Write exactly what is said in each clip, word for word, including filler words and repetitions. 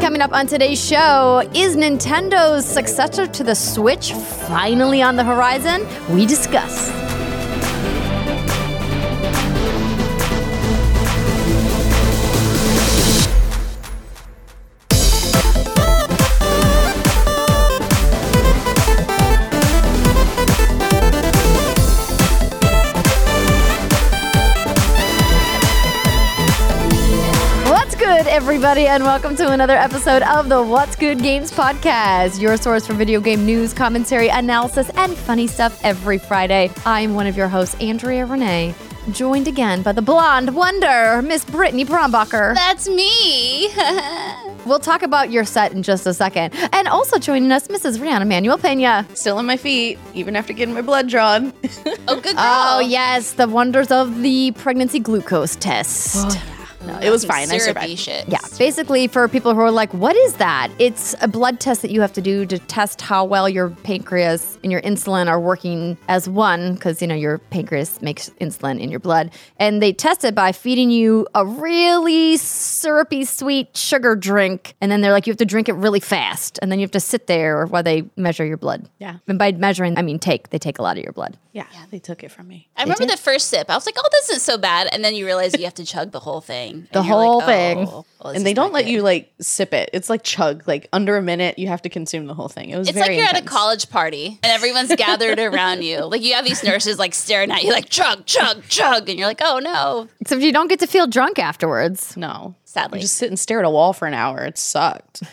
Coming up on today's show, is Nintendo's successor to the Switch finally on the horizon? We discuss. Everybody, and welcome to another episode of the What's Good Games podcast, your source for video game news, commentary, analysis, and funny stuff every Friday. I'm one of your hosts, Andrea Renee, joined again by the blonde wonder, Miss Brittany Brombacher. That's me. We'll talk about your set in just a second. And also joining us, Missus Rihanna Manuel Pena. Still on my feet, even after getting my blood drawn. Oh, good girl. Oh, yes, the wonders of the pregnancy glucose test. Oh. No, it was fine. I survived. Shit. Yeah. Basically, for people who are like, what is that? It's a blood test that you have to do to test how well your pancreas and your insulin are working as one, because, you know, your pancreas makes insulin in your blood. And they test it by feeding you a really syrupy, sweet sugar drink. And then they're like, you have to drink it really fast. And then you have to sit there while they measure your blood. Yeah. And by measuring, I mean take. They take a lot of your blood. Yeah. Yeah, they took it from me. I they remember did? the first sip. I was like, oh, this isn't so bad. And then you realize you have to chug the whole thing. The whole like, thing. Oh, well, and they don't let good. you like sip it. It's like chug. Like under a minute, you have to consume the whole thing. It was It's very like you're intense. At a college party and everyone's gathered around you. Like you have these nurses like staring at you like chug, chug, chug. And you're like, oh no. Except you don't get to feel drunk afterwards. No. Sadly. You just sit and stare at a wall for an hour. It sucked.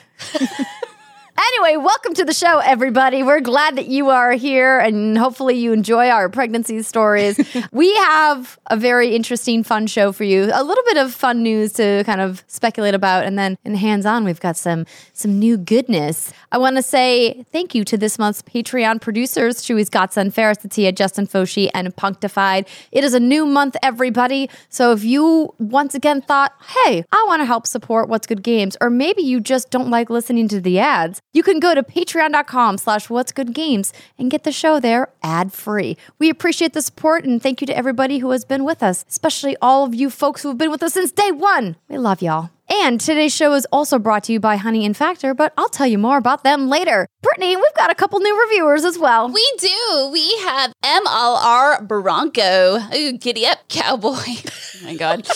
Anyway, welcome to the show, everybody. We're glad that you are here, and hopefully you enjoy our pregnancy stories. We have a very interesting, fun show for you. A little bit of fun news to kind of speculate about, and then in hands-on, we've got some some new goodness. I want to say thank you to this month's Patreon producers, Chewy's Godson, Faris Attieh, Justin Foshee, and Punkdefied. It is a new month, everybody, so if you once again thought, hey, I want to help support What's Good Games, or maybe you just don't like listening to the ads, you can go to patreon.com slash what's good games and get the show there ad-free. We appreciate the support, and thank you to everybody who has been with us, especially all of you folks who have been with us since day one. We love y'all. And today's show is also brought to you by Honey and Factor, but I'll tell you more about them later. Brittany, we've got a couple new reviewers as well. We do. We have M L R Bronco. Ooh, giddy up, cowboy. Oh, my God.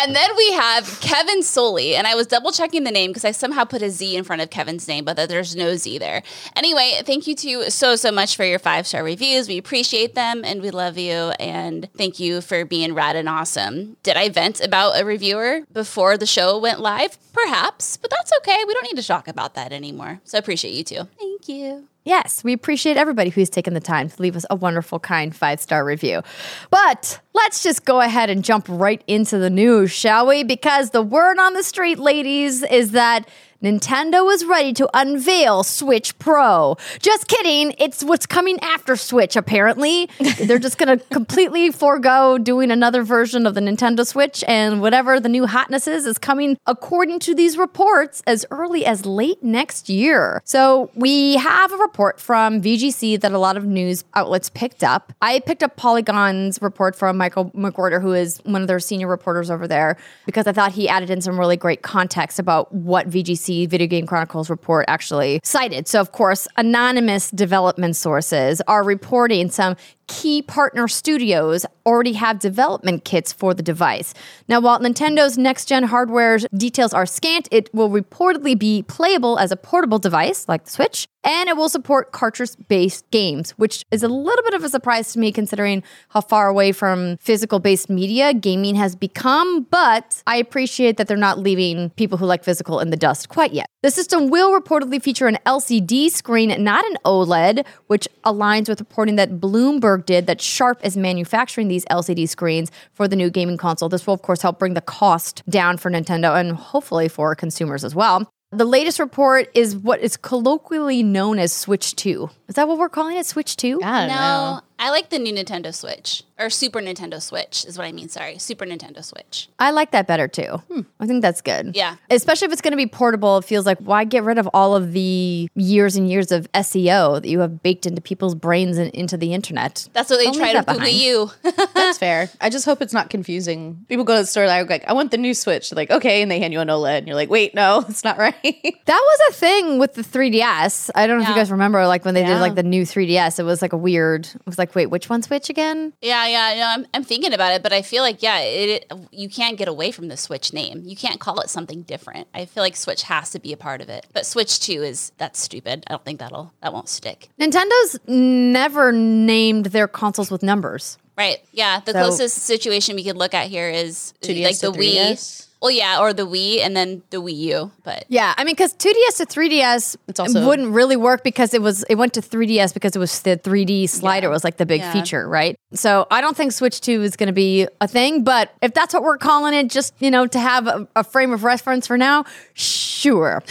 And then we have Kevin Soley. And I was double-checking the name because I somehow put a Z in front of Kevin's name, but there's no Z there. Anyway, thank you to you so, so much for your five-star reviews. We appreciate them, and we love you, and thank you for being rad and awesome. Did I vent about a reviewer before the show went live? Perhaps, but that's okay. We don't need to talk about that anymore. So I appreciate you too. Thank you. Yes, we appreciate everybody who's taken the time to leave us a wonderful, kind five-star review. But let's just go ahead and jump right into the news, shall we? Because the word on the street, ladies, is that Nintendo is ready to unveil Switch Pro. Just kidding. It's what's coming after Switch, apparently. They're just going to completely forego doing another version of the Nintendo Switch, and whatever the new hotness is, is coming, according to these reports, as early as late next year. So we have a report from V G C that a lot of news outlets picked up. I picked up Polygon's report from Michael McWhorter, who is one of their senior reporters over there, because I thought he added in some really great context about what V G C Video Game Chronicles report actually cited. So, of course, anonymous development sources are reporting some key partner studios already have development kits for the device. Now, while Nintendo's next-gen hardware's details are scant, it will reportedly be playable as a portable device, like the Switch, and it will support cartridge-based games, which is a little bit of a surprise to me considering how far away from physical-based media gaming has become, but I appreciate that they're not leaving people who like physical in the dust quite yet. The system will reportedly feature an L C D screen, not an OLED, which aligns with reporting that Bloomberg did that Sharp is manufacturing these L C D screens for the new gaming console. This will, of course, help bring the cost down for Nintendo and hopefully for consumers as well. The latest report is what is colloquially known as Switch two. Is that what we're calling it? Switch two? I don't know. I like the new Nintendo Switch, or Super Nintendo Switch is what I mean, sorry. Super Nintendo Switch. I like that better, too. Hmm. I think that's good. Yeah. Especially if it's going to be portable, it feels like, why get rid of all of the years and years of S E O that you have baked into people's brains and into the internet? That's what they try to do to you. That's fair. I just hope it's not confusing. People go to the store, like, I want the new Switch. They're like, okay, and they hand you an OLED, and you're like, wait, no, it's not right. That was a thing with the three D S. I don't know yeah. if you guys remember, like, when they yeah. did, like, the new three D S, it was, like, a weird, it was like, wait, which one's which again? Yeah, yeah, no, I'm I'm thinking about it, but I feel like, yeah, it, it you can't get away from the Switch name. You can't call it something different. I feel like Switch has to be a part of it. But Switch two is, that's stupid. I don't think that'll, that won't stick. Nintendo's never named their consoles with numbers. Right, yeah. The so, closest situation we could look at here is like the Wii. Well, yeah, or the Wii and then the Wii U. But yeah, I mean, because two D S to three D S it's also, wouldn't really work because it was it went to three D S because it was the three D slider yeah. was like the big yeah. feature, right? So I don't think Switch two is going to be a thing, but if that's what we're calling it, just, you know, to have a, a frame of reference for now, sure.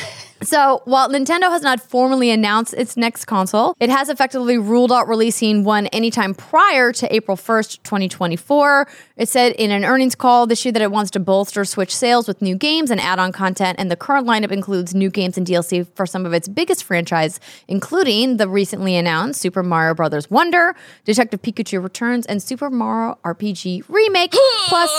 So while Nintendo has not formally announced its next console, it has effectively ruled out releasing one anytime prior to April first, twenty twenty-four. It said in an earnings call this year that it wants to bolster Switch sales with new games and add-on content, and the current lineup includes new games and D L C for some of its biggest franchise, including the recently announced Super Mario Bros. Wonder, Detective Pikachu Returns, and Super Mario R P G Remake, plus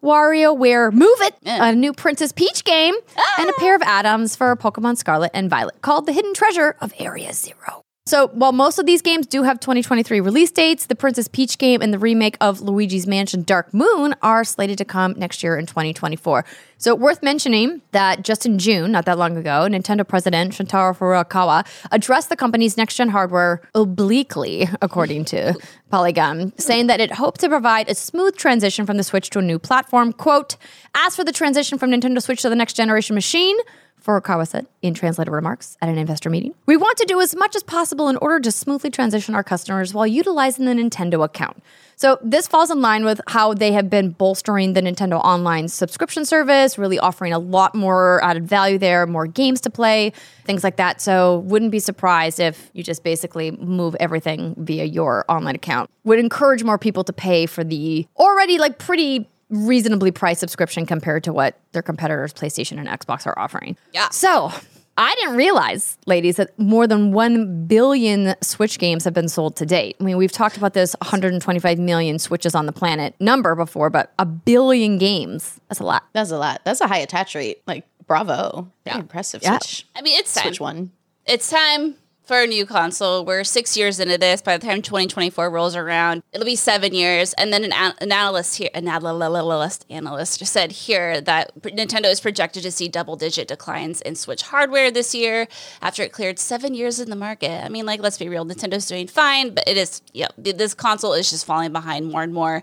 WarioWare Move It, a new Princess Peach game, ah! and a pair of add-ons for Pokemon Scarlet and Violet called The Hidden Treasure of Area Zero. So while most of these games do have twenty twenty-three release dates, the Princess Peach game and the remake of Luigi's Mansion Dark Moon are slated to come next year in twenty twenty-four. So worth mentioning that just in June, not that long ago, Nintendo president Shintaro Furukawa addressed the company's next-gen hardware obliquely, according to Polygon, saying that it hoped to provide a smooth transition from the Switch to a new platform. Quote, as for the transition from Nintendo Switch to the next-generation machine, Furukawa said in translated remarks at an investor meeting, we want to do as much as possible in order to smoothly transition our customers while utilizing the Nintendo account. So this falls in line with how they have been bolstering the Nintendo Online subscription service, really offering a lot more added value there, more games to play, things like that. So wouldn't be surprised if you just basically move everything via your online account. Would encourage more people to pay for the already like pretty reasonably priced subscription compared to what their competitors, PlayStation and Xbox, are offering. Yeah. So I didn't realize, ladies, that more than one billion Switch games have been sold to date. I mean, we've talked about this one hundred twenty-five million Switches on the planet number before, but a billion games. That's a lot. That's a lot. That's a high attach rate. Like, bravo. Yeah. Impressive. Yeah. Switch. I mean, it's time. Switch one. It's time for a new console. We're six years into this. By the time twenty twenty-four rolls around, it'll be seven years. And then an, an-, an analyst here, an analyst, analyst said here that Nintendo is projected to see double-digit declines in Switch hardware this year after it cleared seven years in the market. I mean, like, let's be real. Nintendo's doing fine, but it is, you know, this console is just falling behind more and more.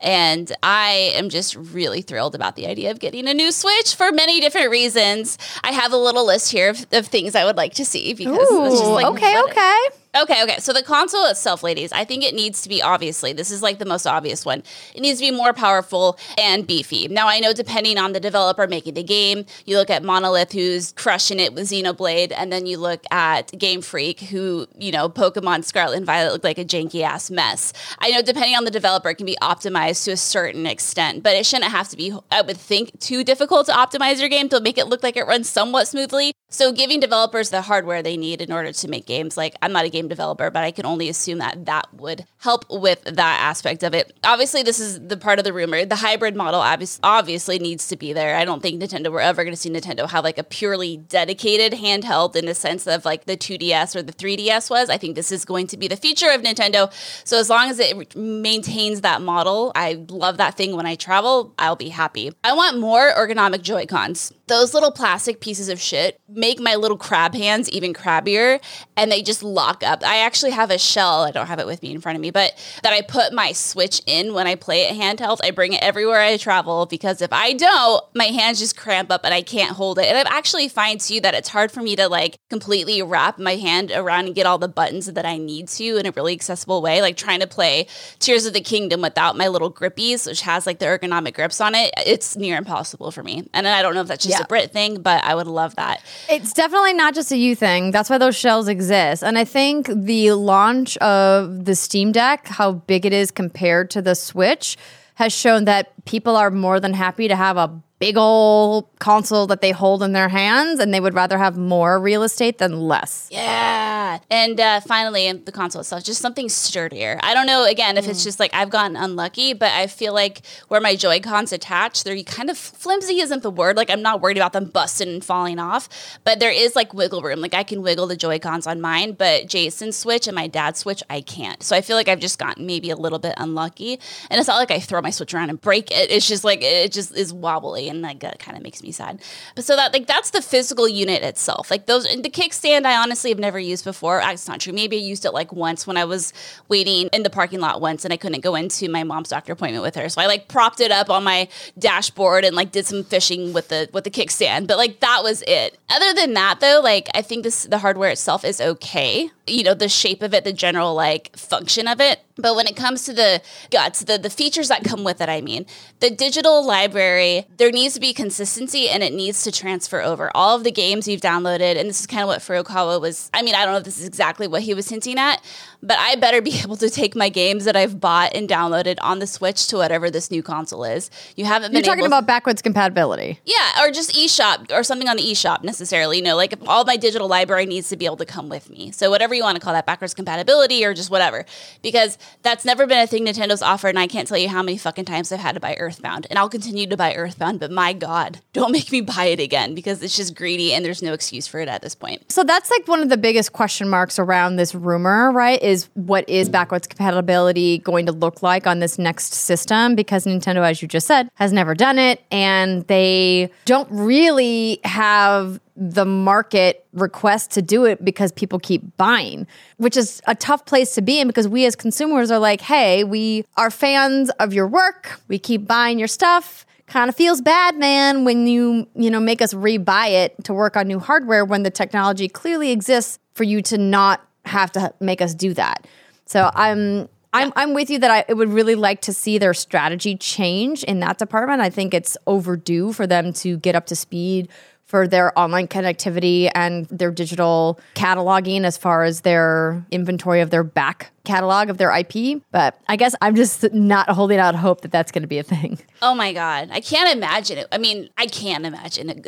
And I am just really thrilled about the idea of getting a new Switch for many different reasons. I have a little list here of, of things I would like to see because Ooh. It's just like, Like, okay, okay. It. Okay, okay. So the console itself, ladies, I think it needs to be, obviously, this is like the most obvious one. It needs to be more powerful and beefy. Now, I know depending on the developer making the game, you look at Monolith, who's crushing it with Xenoblade, and then you look at Game Freak, who, you know, Pokemon Scarlet and Violet look like a janky-ass mess. I know depending on the developer, it can be optimized to a certain extent, but it shouldn't have to be, I would think, too difficult to optimize your game to make it look like it runs somewhat smoothly. So giving developers the hardware they need in order to make games, like, I'm not a game developer, but I can only assume that that would help with that aspect of it. Obviously, this is the part of the rumor. The hybrid model obviously needs to be there. I don't think Nintendo, we're ever going to see Nintendo have like a purely dedicated handheld in the sense of like the two D S or the three D S was. I think this is going to be the feature of Nintendo. So as long as it maintains that model, I love that thing when I travel, I'll be happy. I want more ergonomic Joy-Cons. Those little plastic pieces of shit make my little crab hands even crabbier, and they just lock up. I actually have a shell, I don't have it with me in front of me, but that I put my Switch in when I play it handheld. I bring it everywhere I travel because if I don't, my hands just cramp up and I can't hold it. And I actually find too that it's hard for me to like completely wrap my hand around and get all the buttons that I need to in a really accessible way. Like trying to play Tears of the Kingdom without my little grippies, which has like the ergonomic grips on it, it's near impossible for me. And I don't know if that's just yeah. a Brit thing, but I would love that. It's definitely not just a you thing. That's why those shells exist. And I think think the launch of the Steam Deck, how big it is compared to the Switch, has shown that people are more than happy to have a big old console that they hold in their hands, and they would rather have more real estate than less. Yeah. And uh, finally, the console itself, just something sturdier. I don't know, again, if mm. it's just like I've gotten unlucky, but I feel like where my Joy-Cons attach, they're kind of flimsy isn't the word. Like, I'm not worried about them busting and falling off, but there is like wiggle room. Like, I can wiggle the Joy-Cons on mine, but Jason's Switch and my dad's Switch, I can't. So I feel like I've just gotten maybe a little bit unlucky. And it's not like I throw my Switch around and break it. It's just like, it just is wobbly. And like that kind of makes me sad. But so that like that's the physical unit itself. Like those the kickstand, I honestly have never used before. It's not true. Maybe I used it like once when I was waiting in the parking lot once, and I couldn't go into my mom's doctor appointment with her. So I like propped it up on my dashboard and like did some fishing with the with the kickstand. But like that was it. Other than that, though, like I think this the hardware itself is okay. You know, the shape of it, the general like function of it. But when it comes to the guts, the, the features that come with it, I mean, the digital library, there needs to be consistency and it needs to transfer over. All of the games you've downloaded, and this is kind of what Furukawa was, I mean, I don't know if this is exactly what he was hinting at, but I better be able to take my games that I've bought and downloaded on the Switch to whatever this new console is. You haven't been You're talking able about to- backwards compatibility. Yeah, or just eShop or something on the eShop necessarily. You know, like if all my digital library needs to be able to come with me. So whatever you want to call that, backwards compatibility or just whatever, because that's never been a thing Nintendo's offered, and I can't tell you how many fucking times I've had to buy Earthbound. And I'll continue to buy Earthbound, but my God, don't make me buy it again because it's just greedy and there's no excuse for it at this point. So that's like one of the biggest question marks around this rumor, right, is what is backwards compatibility going to look like on this next system? Because Nintendo, as you just said, has never done it, and they don't really have the market request to do it because people keep buying, which is a tough place to be in because we as consumers are like, hey, we are fans of your work. We keep buying your stuff. Kind of feels bad, man, when you, you know, make us rebuy it to work on new hardware when the technology clearly exists for you to not have to make us do that. So I'm I'm, I'm with you that I, I would really like to see their strategy change in that department. I think it's overdue for them to get up to speed for their online connectivity and their digital cataloging as far as their inventory of their back catalog of their I P. But I guess I'm just not holding out hope that that's going to be a thing. Oh my God. I can't imagine it. I mean, I can't imagine it.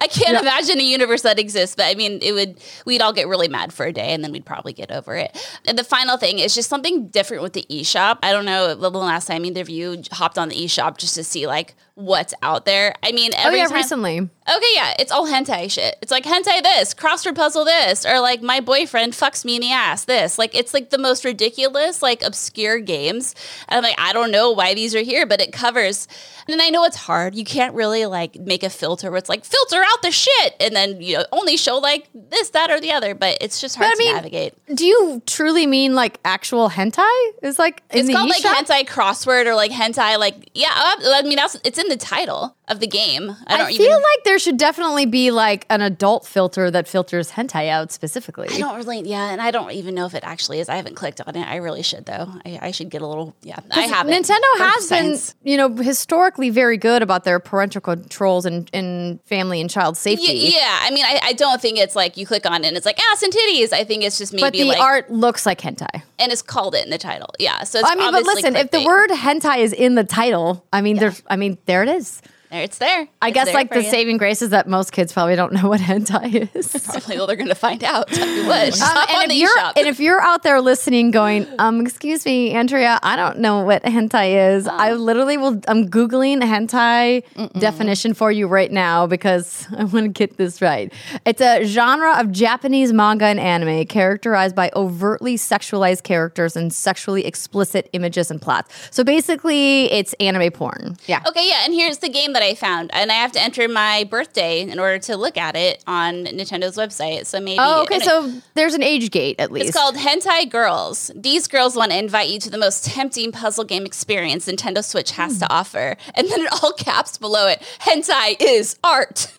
I can't yeah. imagine a universe that exists, but I mean, it would, we'd all get really mad for a day and then we'd probably get over it. And the final thing is just something different with the eShop. I don't know, the last time either of you hopped on the eShop just to see like what's out there. I mean, every oh yeah, time, recently. Okay, yeah, it's all hentai shit. It's like hentai this, crossword puzzle this, or like my boyfriend fucks me in the ass this. Like it's like the most ridiculous, like obscure games. And I'm like, I don't know why these are here, but it covers. And I know it's hard. You can't really like make a filter where it's like filter out the shit, and then you know only show like this, that, or the other. But it's just hard but, to I mean, navigate. Do you truly mean like actual hentai? It's like in it's the called e-shop? Like hentai crossword or like hentai like yeah. I mean that's it's. In the title of the game. I, don't I feel even, like there should definitely be like an adult filter that filters hentai out specifically. I don't really, yeah, and I don't even know if it actually is. I haven't clicked on it. I really should though. I, I should get a little, yeah, I haven't. Nintendo has been, you know, historically very good about their parental controls and, and family and child safety. Y- yeah, I mean, I, I don't think it's like you click on it and it's like ass and titties. I think it's just maybe like. But the like, art looks like hentai. And it's called it in the title. Yeah, so it's I mean, but listen, if the word hentai is in the title, I mean, yeah. there's, I mean, there it is. It's there. I it's guess there like the you. saving grace is that most kids probably don't know what hentai is. Probably, well, they're going to find out. Tell me what. Um, and, if you're, and if you're out there listening going, um, excuse me, Andrea, I don't know what hentai is. Oh. I literally will, I'm Googling hentai Mm-mm. definition for you right now because I want to get this right. It's a genre of Japanese manga and anime characterized by overtly sexualized characters and sexually explicit images and plots. So basically, it's anime porn. Yeah. Okay, yeah, and here's the game that I found, and I have to enter my birthday in order to look at it on Nintendo's website. So maybe oh, okay. So it, there's an age gate at least. It's called Hentai Girls. These girls want to invite you to the most tempting puzzle game experience Nintendo Switch has mm. to offer, and then in all caps below it, hentai is art.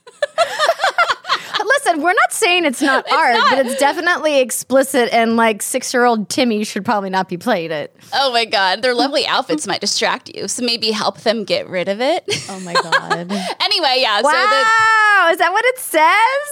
Listen, again, we're not saying it's not it's art, not. But it's definitely explicit, and like six-year-old Timmy should probably not be playing it. Oh my God, their lovely outfits might distract you, so maybe help them get rid of it. Oh my God. Anyway, yeah. Wow, so the, is that what it says?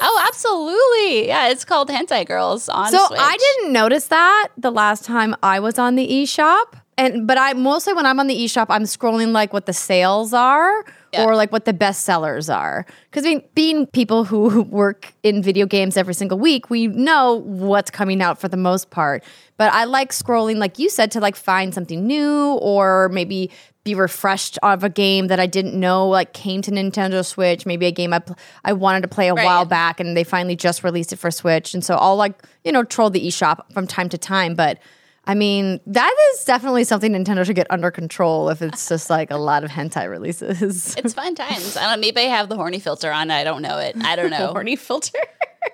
Oh, absolutely. Yeah, it's called Hentai Girls on so Switch. So I didn't notice that the last time I was on the eShop. And but I mostly when I'm on the eShop, I'm scrolling like what the sales are yeah. or like what the best sellers are. Because I mean, being people who work in video games every single week, we know what's coming out for the most part. But I like scrolling, like you said, to like find something new or maybe be refreshed of a game that I didn't know like came to Nintendo Switch. Maybe a game I pl- I wanted to play a right. while back, and they finally just released it for Switch. And so I'll like you know troll the eShop from time to time, but. I mean, that is definitely something Nintendo should get under control if it's just like a lot of hentai releases. It's fun times. I don't maybe I have the horny filter on. I don't know it. I don't know. Horny filter?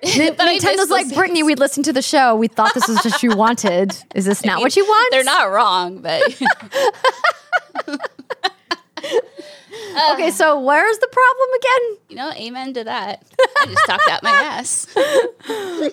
N- Nintendo's like, Brittany, we listened to the show. We thought this was just you wanted. Is this not I mean, what you want? They're not wrong, but... Uh, okay, so where's the problem again? You know, amen to that. I just talked out my ass.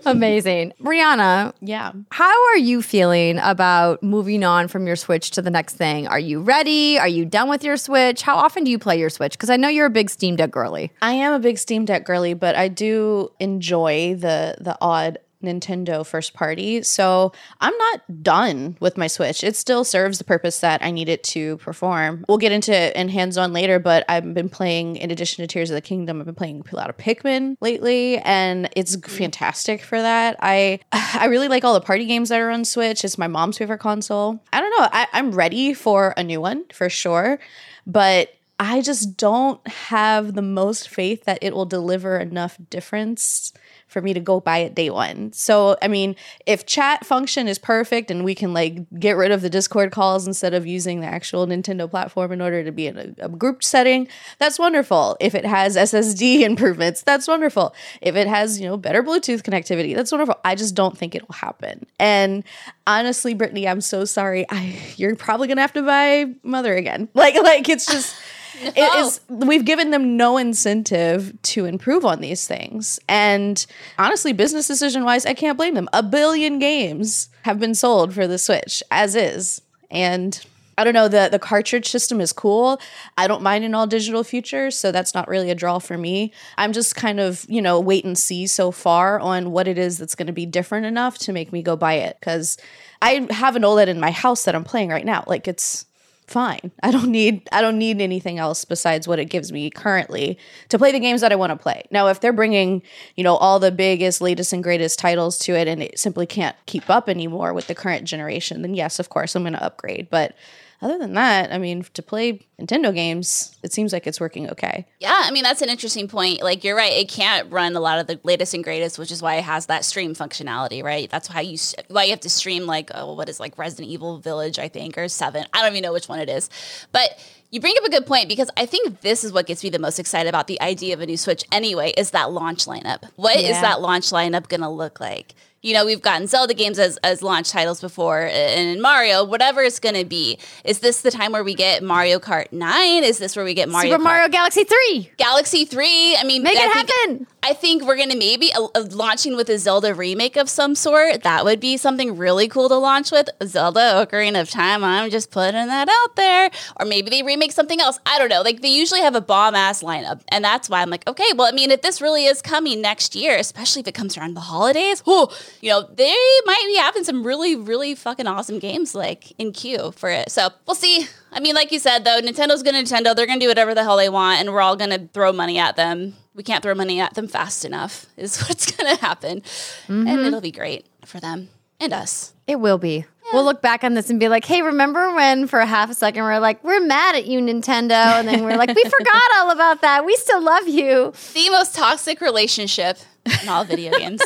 Amazing. Rihanna, yeah. How are you feeling about moving on from your Switch to the next thing? Are you ready? Are you done with your Switch? How often do you play your Switch? Because I know you're a big Steam Deck girly. I am a big Steam Deck girly, but I do enjoy the the odd Nintendo first party. So I'm not done with my Switch. It still serves the purpose that I need it to perform. We'll get into it in hands-on later, but I've been playing, in addition to Tears of the Kingdom, I've been playing a lot of Pikmin lately, and it's fantastic for that. I I really like all the party games that are on Switch. It's my mom's favorite console. I don't know. I, I'm ready for a new one, for sure, but I just don't have the most faith that it will deliver enough difference for me to go buy it day one. So, I mean, if chat function is perfect and we can like get rid of the Discord calls instead of using the actual Nintendo platform in order to be in a, a group setting, that's wonderful. If it has S S D improvements, that's wonderful. If it has, you know, better Bluetooth connectivity, that's wonderful. I just don't think it'll happen. And honestly, Brittany, I'm so sorry. I, you're probably going to have to buy Mother again. Like, like it's just... No. It is, we've given them no incentive to improve on these things. And honestly, business decision-wise, I can't blame them. A billion games have been sold for the Switch, as is. And I don't know, the, the cartridge system is cool. I don't mind an all-digital future, so that's not really a draw for me. I'm just kind of, you know, wait and see so far on what it is that's going to be different enough to make me go buy it. Because I have an OLED in my house that I'm playing right now. Like, it's... fine. I don't need I don't need anything else besides what it gives me currently to play the games that I want to play. Now, if they're bringing, you know, all the biggest, latest and greatest titles to it and it simply can't keep up anymore with the current generation, then yes, of course, I'm going to upgrade. But other than that, I mean, to play Nintendo games, it seems like it's working okay. Yeah, I mean, that's an interesting point. Like, you're right. It can't run a lot of the latest and greatest, which is why it has that stream functionality, right? That's how you why you have to stream, like, oh, what is, like, Resident Evil Village, I think, or seven. I don't even know which one it is. But you bring up a good point, because I think this is what gets me the most excited about the idea of a new Switch anyway, is that launch lineup. What yeah. is that launch lineup going to look like? You know, we've gotten Zelda games as, as launch titles before, and Mario, whatever it's going to be. Is this the time where we get Mario Kart nine? Is this where we get Mario Super Kart? Mario Galaxy three? Galaxy three. I mean, make I it think, happen. I think we're going to maybe a, a launching with a Zelda remake of some sort. That would be something really cool to launch with. Zelda Ocarina of Time. I'm just putting that out there. Or maybe they remake something else. I don't know. Like, they usually have a bomb-ass lineup. And that's why I'm like, okay, well, I mean, if this really is coming next year, especially if it comes around the holidays, whoo, you know, they might be having some really, really fucking awesome games, like, in queue for it. So, we'll see. I mean, like you said, though, Nintendo's gonna Nintendo. They're gonna do whatever the hell they want, and we're all gonna throw money at them. We can't throw money at them fast enough is what's gonna happen. Mm-hmm. And it'll be great for them and us. It will be. Yeah. We'll look back on this and be like, hey, remember when for a half a second we're like, we're mad at you, Nintendo. And then we're like, we forgot all about that. We still love you. The most toxic relationship in all video games.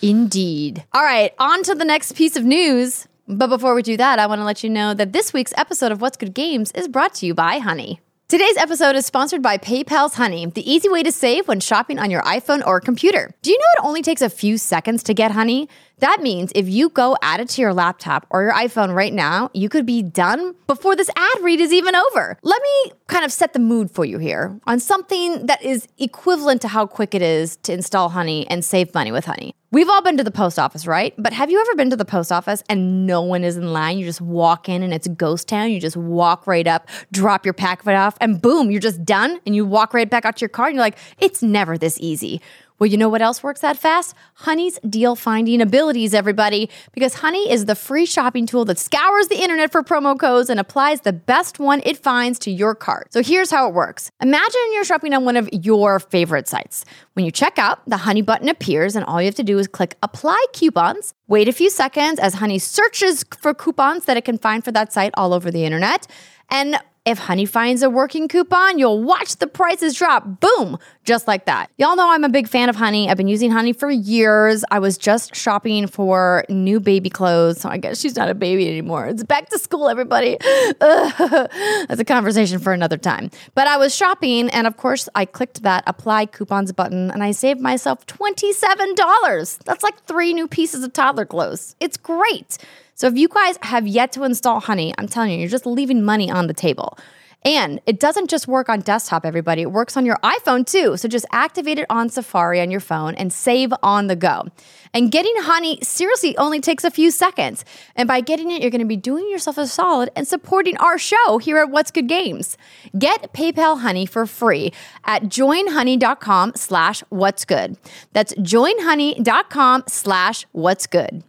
Indeed. All right, on to the next piece of news. But before we do that, I want to let you know that this week's episode of What's Good Games is brought to you by Honey. Today's episode is sponsored by PayPal's Honey, the easy way to save when shopping on your iPhone or computer. Do you know it only takes a few seconds to get Honey? That means if you go add it to your laptop or your iPhone right now, you could be done before this ad read is even over. Let me kind of set the mood for you here on something that is equivalent to how quick it is to install Honey and save money with Honey. We've all been to the post office, right? But have you ever been to the post office and no one is in line? You just walk in and it's ghost town. You just walk right up, drop your packet off, and boom, you're just done. And you walk right back out to your car and you're like, it's never this easy. Well, you know what else works that fast? Honey's deal-finding abilities, everybody, because Honey is the free shopping tool that scours the internet for promo codes and applies the best one it finds to your cart. So here's how it works. Imagine you're shopping on one of your favorite sites. When you check out, the Honey button appears, and all you have to do is click Apply Coupons, wait a few seconds as Honey searches for coupons that it can find for that site all over the internet, and if Honey finds a working coupon, you'll watch the prices drop. Boom, just like that. Y'all know I'm a big fan of Honey. I've been using Honey for years. I was just shopping for new baby clothes. So I guess she's not a baby anymore. It's back to school, everybody. Ugh. That's a conversation for another time. But I was shopping, and of course, I clicked that Apply Coupons button, and I saved myself twenty-seven dollars. That's like three new pieces of toddler clothes. It's great. So if you guys have yet to install Honey, I'm telling you, you're just leaving money on the table. And it doesn't just work on desktop, everybody. It works on your iPhone, too. So just activate it on Safari on your phone and save on the go. And getting Honey seriously only takes a few seconds. And by getting it, you're going to be doing yourself a solid and supporting our show here at What's Good Games. Get PayPal Honey for free at joinhoney.com slash what's good. That's joinhoney.com slash what's good.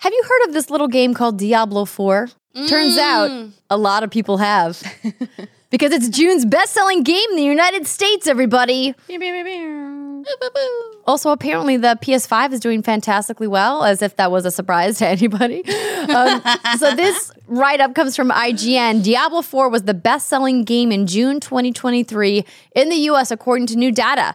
Have you heard of this little game called Diablo four? Mm. Turns out a lot of people have. Because it's June's best-selling game in the United States, everybody. Also, apparently the P S five is doing fantastically well, as if that was a surprise to anybody. Um, so this write-up comes from I G N. Diablo four was the best-selling game in June twenty twenty-three in the U S, according to new data.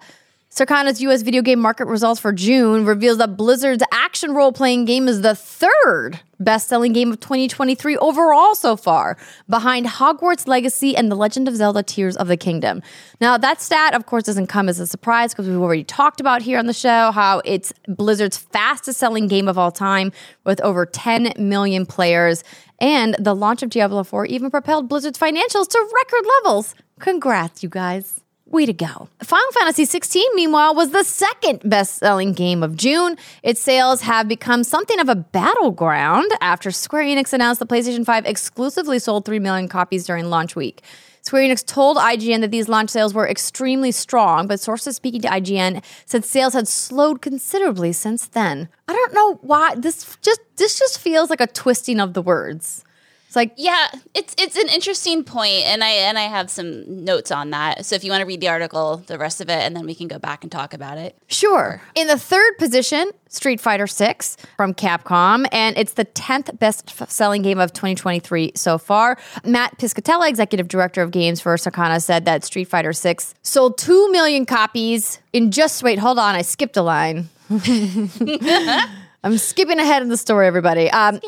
Circana's U S video game market results for June reveals that Blizzard's action role-playing game is the third best-selling game of twenty twenty-three overall so far, behind Hogwarts Legacy and The Legend of Zelda Tears of the Kingdom. Now, that stat, of course, doesn't come as a surprise because we've already talked about here on the show how it's Blizzard's fastest-selling game of all time with over ten million players, and the launch of Diablo four even propelled Blizzard's financials to record levels. Congrats, you guys. Way to go. Final Fantasy sixteen, meanwhile, was the second best-selling game of June. Its sales have become something of a battleground after Square Enix announced the PlayStation five exclusively sold three million copies during launch week. Square Enix told I G N that these launch sales were extremely strong, but sources speaking to I G N said sales had slowed considerably since then. I don't know why. This just this just feels like a twisting of the words. It's like, yeah, it's it's an interesting point, and I and I have some notes on that. So if you want to read the article, the rest of it, and then we can go back and talk about it. Sure. In the third position, Street Fighter six from Capcom, and it's the tenth best-selling game of twenty twenty-three so far. Matt Piscatella, executive director of games for Circana, said that Street Fighter six sold two million copies in just, wait, hold on, I skipped a line. I'm skipping ahead in the story, everybody. Um,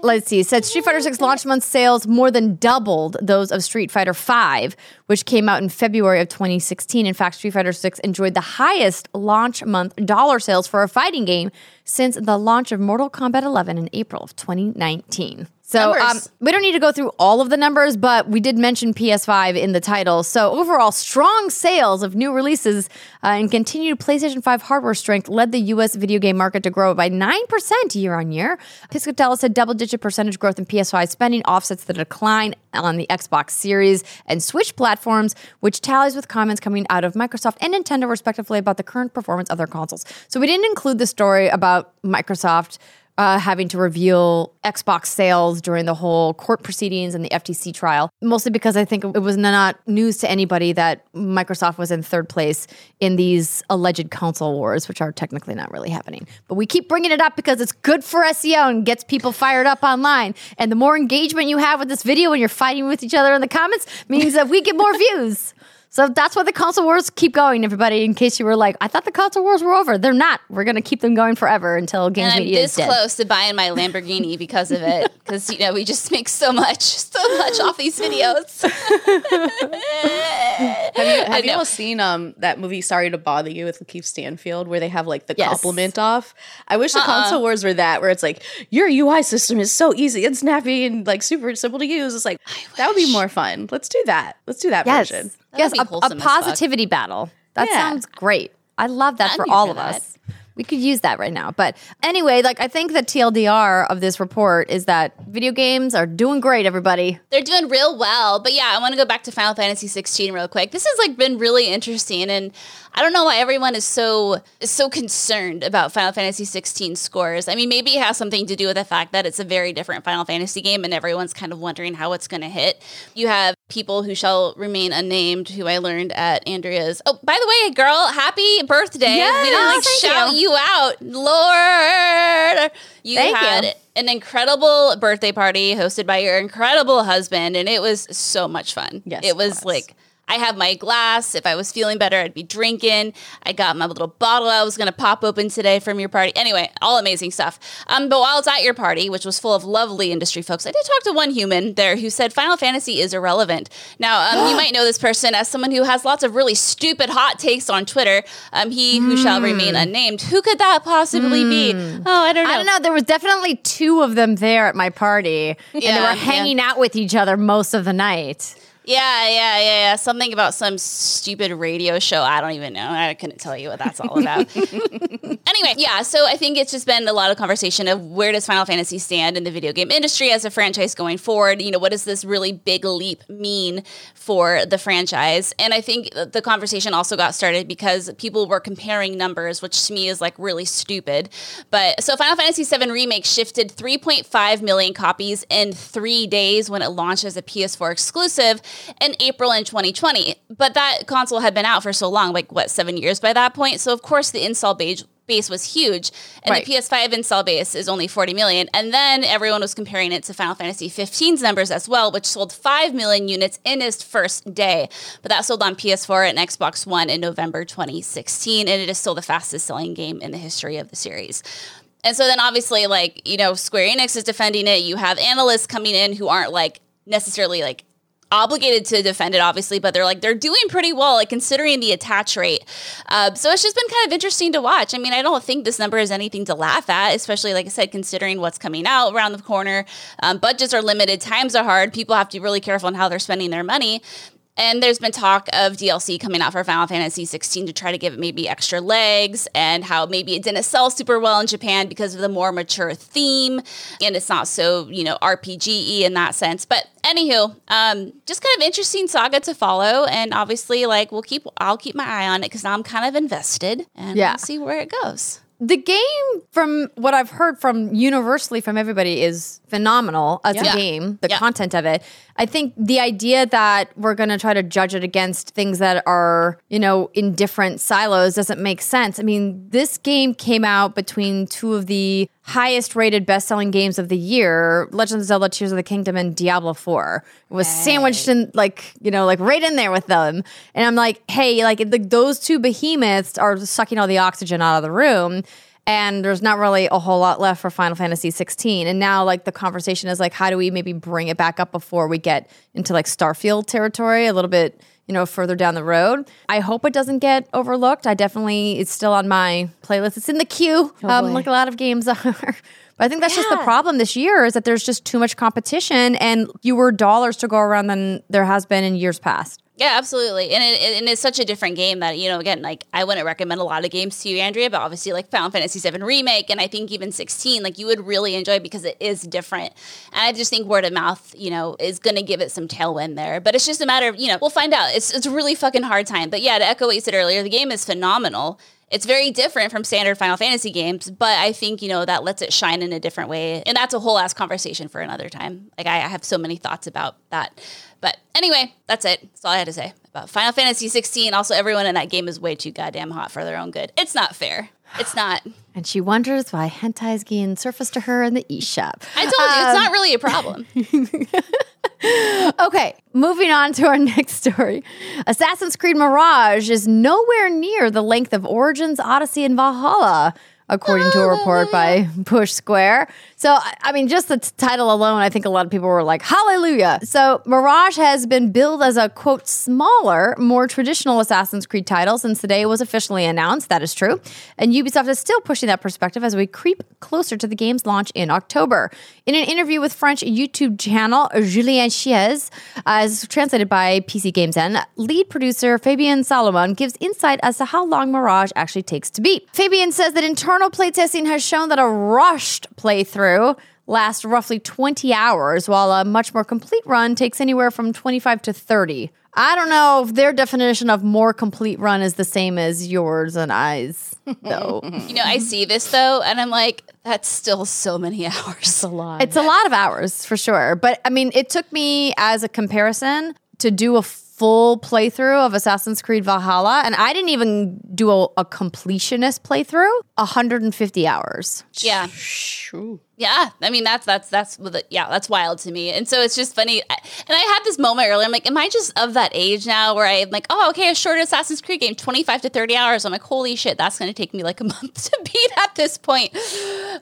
Let's see. It said Street Fighter six launch month sales more than doubled those of Street Fighter five, which came out in February of twenty sixteen. In fact, Street Fighter six enjoyed the highest launch month dollar sales for a fighting game since the launch of Mortal Kombat eleven in April of twenty nineteen. So um, we don't need to go through all of the numbers, but we did mention P S five in the title. So overall, strong sales of new releases uh, and continued PlayStation five hardware strength led the U S video game market to grow by nine percent year on year. Piscatella said double-digit percentage growth in P S five spending offsets the decline on the Xbox Series and Switch platforms, which tallies with comments coming out of Microsoft and Nintendo, respectively, about the current performance of their consoles. So we didn't include the story about Microsoft Uh, having to reveal Xbox sales during the whole court proceedings and the F T C trial, mostly because I think it was not news to anybody that Microsoft was in third place in these alleged console wars, which are technically not really happening. But we keep bringing it up because it's good for S E O and gets people fired up online. And the more engagement you have with this video when you're fighting with each other in the comments means that we get more views. So that's why the console wars keep going, everybody, in case you were like, I thought the console wars were over. They're not. We're going to keep them going forever until games media is dead. And I'm this close to buying my Lamborghini because of it. Because, you know, we just make so much, so much off these videos. Have you, have you all seen um, that movie, Sorry to Bother You, with Lakeith Stanfield, where they have, like, the yes. compliment off? I wish uh-uh. the console wars were that, where it's like, your U I system is so easy and snappy and, like, super simple to use. It's like, that would be more fun. Let's do that. Let's do that yes. version. Yes, a, a positivity battle. That yeah. sounds great. I love that. I'm for all for of that. Us. We could use that right now. But anyway, like I think the T L D R of this report is that video games are doing great, everybody. They're doing real well. But yeah, I want to go back to Final Fantasy sixteen real quick. This has like been really interesting, and I don't know why everyone is so is so concerned about Final Fantasy sixteen scores. I mean, maybe it has something to do with the fact that it's a very different Final Fantasy game, and everyone's kind of wondering how it's going to hit. You have people who shall remain unnamed, who I learned at Andrea's. Oh, by the way, girl, happy birthday. Yes, we didn't like shout you. you out. Lord, you Thank had you. an incredible birthday party hosted by your incredible husband, and it was so much fun. Yes, it was, it was. like... I have my glass. If I was feeling better, I'd be drinking. I got my little bottle I was going to pop open today from your party. Anyway, all amazing stuff. Um, but while it's at your party, which was full of lovely industry folks, I did talk to one human there who said Final Fantasy is irrelevant. Now, um, you might know this person as someone who has lots of really stupid hot takes on Twitter. Um, he who mm. shall remain unnamed. Who could that possibly mm. be? Oh, I don't know. I don't know. There was definitely two of them there at my party. Yeah, and they were hanging yeah. out with each other most of the night. Yeah, yeah, yeah, yeah. Something about some stupid radio show. I don't even know. I couldn't tell you what that's all about. Anyway, yeah, so I think it's just been a lot of conversation of where does Final Fantasy stand in the video game industry as a franchise going forward? You know, what does this really big leap mean for the franchise? And I think the conversation also got started because people were comparing numbers, which to me is like really stupid. But so Final Fantasy seven Remake shifted three point five million copies in three days when it launched as a P S four exclusive in April in twenty twenty. But that console had been out for so long, like what, seven years by that point? So of course the install base base was huge, and right. the P S five install base is only forty million. And then everyone was comparing it to Final Fantasy fifteen's numbers as well, which sold five million units in its first day. But that sold on P S four and Xbox One in November twenty sixteen, and it is still the fastest selling game in the history of the series. And so then obviously, like, you know, Square Enix is defending it. You have analysts coming in who aren't like necessarily like obligated to defend it, obviously, but they're like, they're doing pretty well, like considering the attach rate. Uh, so it's just been kind of interesting to watch. I mean, I don't think this number is anything to laugh at, especially, like I said, considering what's coming out around the corner. Um, budgets are limited, times are hard, people have to be really careful on how they're spending their money. And there's been talk of D L C coming out for Final Fantasy sixteen to try to give it maybe extra legs, and how maybe it didn't sell super well in Japan because of the more mature theme, and it's not so, you know, R P G-y in that sense. But anywho, um, just kind of interesting saga to follow, and obviously, like, we'll keep, I'll keep my eye on it because now I'm kind of invested, and yeah. we'll see where it goes. The game, from what I've heard from universally from everybody, is phenomenal as yeah. a game, the yeah. content of it. I think the idea that we're going to try to judge it against things that are, you know, in different silos doesn't make sense. I mean, this game came out between two of the highest rated best-selling games of the year, Legend of Zelda Tears of the Kingdom and Diablo four. It was hey. sandwiched in, like, you know, like right in there with them. And I'm like, hey, like the, those two behemoths are sucking all the oxygen out of the room, and there's not really a whole lot left for Final Fantasy sixteen. And now, like, the conversation is like, how do we maybe bring it back up before we get into like Starfield territory a little bit, you know, further down the road. I hope it doesn't get overlooked. I definitely, it's still on my playlist. It's in the queue, oh um, like a lot of games are. But I think that's yeah. just the problem this year, is that there's just too much competition and fewer dollars to go around than there has been in years past. Yeah, absolutely. And it, it, and it's such a different game that, you know, again, like, I wouldn't recommend a lot of games to you, Andrea, but obviously, like, Final Fantasy seven Remake, and I think even sixteen, like, you would really enjoy because it is different. And I just think word of mouth, you know, is going to give it some tailwind there. But it's just a matter of, you know, we'll find out. It's it's a really fucking hard time. But yeah, to echo what you said earlier, the game is phenomenal. It's very different from standard Final Fantasy games, but I think, you know, that lets it shine in a different way. And that's a whole ass conversation for another time. Like, I have so many thoughts about that. But anyway, that's it. That's all I had to say about Final Fantasy sixteen. Also, everyone in that game is way too goddamn hot for their own good. It's not fair. It's not. And she wonders why hentai's getting surfaced to her in the eShop. I told um, you, it's not really a problem. Okay, moving on to our next story. Assassin's Creed Mirage is nowhere near the length of Origins, Odyssey, and Valhalla, according to a report by Push Square. So, I mean, just the t- title alone, I think a lot of people were like, hallelujah. So Mirage has been billed as a, quote, smaller, more traditional Assassin's Creed title since the day it was officially announced. That is true. And Ubisoft is still pushing that perspective as we creep closer to the game's launch in October. In an interview with French YouTube channel Julien Chiez, as translated by P C Games N, lead producer Fabien Salomon gives insight as to how long Mirage actually takes to beat. Fabien says that internal Internal playtesting has shown that a rushed playthrough lasts roughly twenty hours, while a much more complete run takes anywhere from twenty-five to thirty. I don't know if their definition of more complete run is the same as yours and I's, though. You know, I see this, though, and I'm like, that's still so many hours. That's a lot. It's a lot of hours, for sure. But, I mean, it took me, as a comparison, to do a full playthrough of Assassin's Creed Valhalla, and I didn't even do a, a completionist playthrough. one hundred fifty hours. Yeah, yeah. I mean, that's that's that's yeah, that's wild to me. And so it's just funny. And I had this moment earlier. I'm like, am I just of that age now where I'm like, oh, okay, a short Assassin's Creed game, twenty-five to thirty hours. I'm like, holy shit, that's going to take me like a month to beat at this point.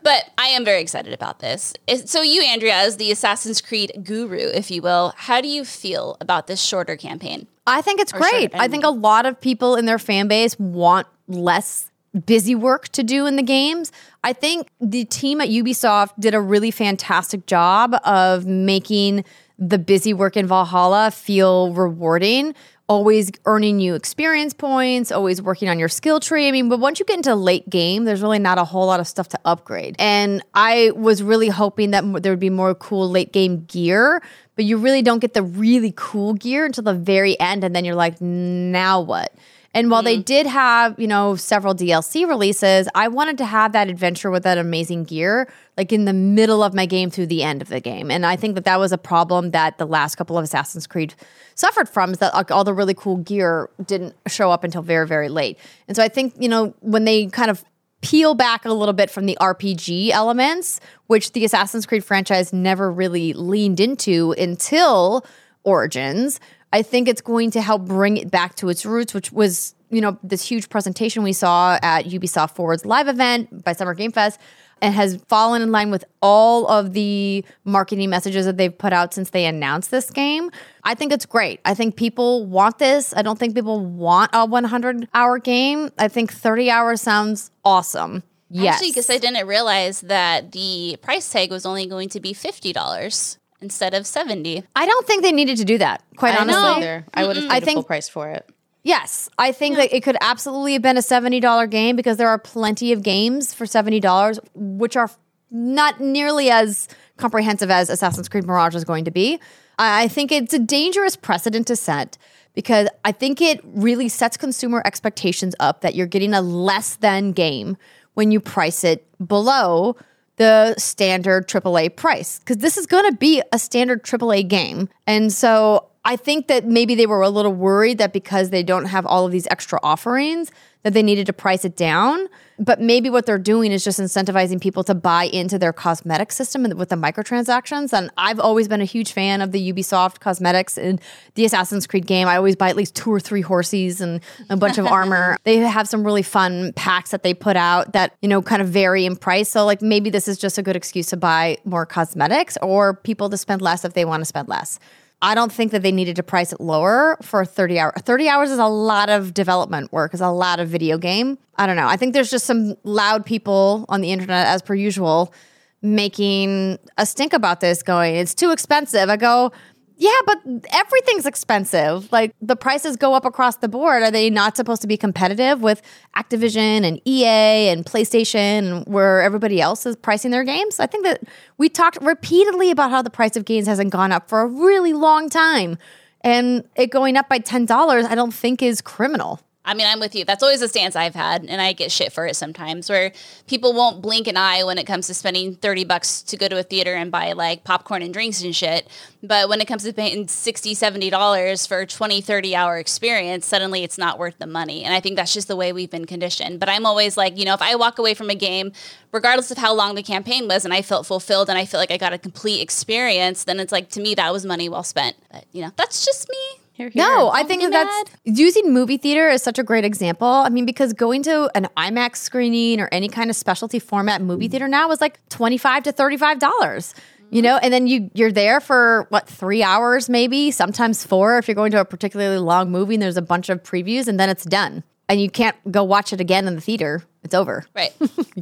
But I am very excited about this. So you, Andrea, as the Assassin's Creed guru, if you will, how do you feel about this shorter campaign? I think it's great. I think a lot of people in their fan base want less busy work to do in the games. I think the team at Ubisoft did a really fantastic job of making the busy work in Valhalla feel rewarding, always earning you experience points, always working on your skill tree. I mean, but once you get into late game, there's really not a whole lot of stuff to upgrade. And I was really hoping that there would be more cool late game gear, but you really don't get the really cool gear until the very end. And then you're like, now what? And while mm. they did have, you know, several D L C releases, I wanted to have that adventure with that amazing gear, like in the middle of my game through the end of the game. And I think that that was a problem that the last couple of Assassin's Creed suffered from, is that like, all the really cool gear didn't show up until very, very late. And so I think, you know, when they kind of peel back a little bit from the R P G elements, which the Assassin's Creed franchise never really leaned into until Origins, I think it's going to help bring it back to its roots, which was, you know, this huge presentation we saw at Ubisoft Forward's live event by Summer Game Fest, and has fallen in line with all of the marketing messages that they've put out since they announced this game. I think it's great. I think people want this. I don't think people want a one hundred hour game. I think thirty hours sounds awesome. Yes. Actually, because I didn't realize that the price tag was only going to be fifty dollars. Instead of seventy. I don't think they needed to do that, quite I honestly. Either. I would have paid a full price for it. Yes. I think yeah. that it could absolutely have been a seventy dollars game, because there are plenty of games for seventy dollars, which are not nearly as comprehensive as Assassin's Creed Mirage is going to be. I think it's a dangerous precedent to set, because I think it really sets consumer expectations up that you're getting a less than game when you price it below the standard triple A price, because this is going to be a standard triple A game. And so I think that maybe they were a little worried that because they don't have all of these extra offerings that they needed to price it down. But maybe what they're doing is just incentivizing people to buy into their cosmetic system with the microtransactions. And I've always been a huge fan of the Ubisoft cosmetics in the Assassin's Creed game. I always buy at least two or three horses and a bunch of armor. They have some really fun packs that they put out that, you know, kind of vary in price. So like maybe this is just a good excuse to buy more cosmetics, or people to spend less if they want to spend less. I don't think that they needed to price it lower for a thirty hour. thirty hours is a lot of development work, is a lot of video game. I don't know. I think there's just some loud people on the internet, as per usual, making a stink about this, going, it's too expensive. I go, yeah, but everything's expensive. Like, the prices go up across the board. Are they not supposed to be competitive with Activision and E A and PlayStation and where everybody else is pricing their games? I think that we talked repeatedly about how the price of games hasn't gone up for a really long time. And it going up by ten dollars I don't think is criminal. I mean, I'm with you. That's always a stance I've had, and I get shit for it sometimes, where people won't blink an eye when it comes to spending thirty bucks to go to a theater and buy, like, popcorn and drinks and shit. But when it comes to paying sixty dollars, seventy dollars for a twenty, thirty-hour experience, suddenly it's not worth the money. And I think that's just the way we've been conditioned. But I'm always like, you know, if I walk away from a game, regardless of how long the campaign was, and I felt fulfilled and I feel like I got a complete experience, then it's like, to me, that was money well spent. But, you know, that's just me. Here, here. No, Don't I think that that's using movie theater is such a great example. I mean, because going to an IMAX screening or any kind of specialty format movie theater now is like twenty-five to thirty-five dollars, mm-hmm. you know, and then you, you're there for what, three hours, maybe sometimes four, if you're going to a particularly long movie and there's a bunch of previews, and then it's done and you can't go watch it again in the theater. It's over. Right.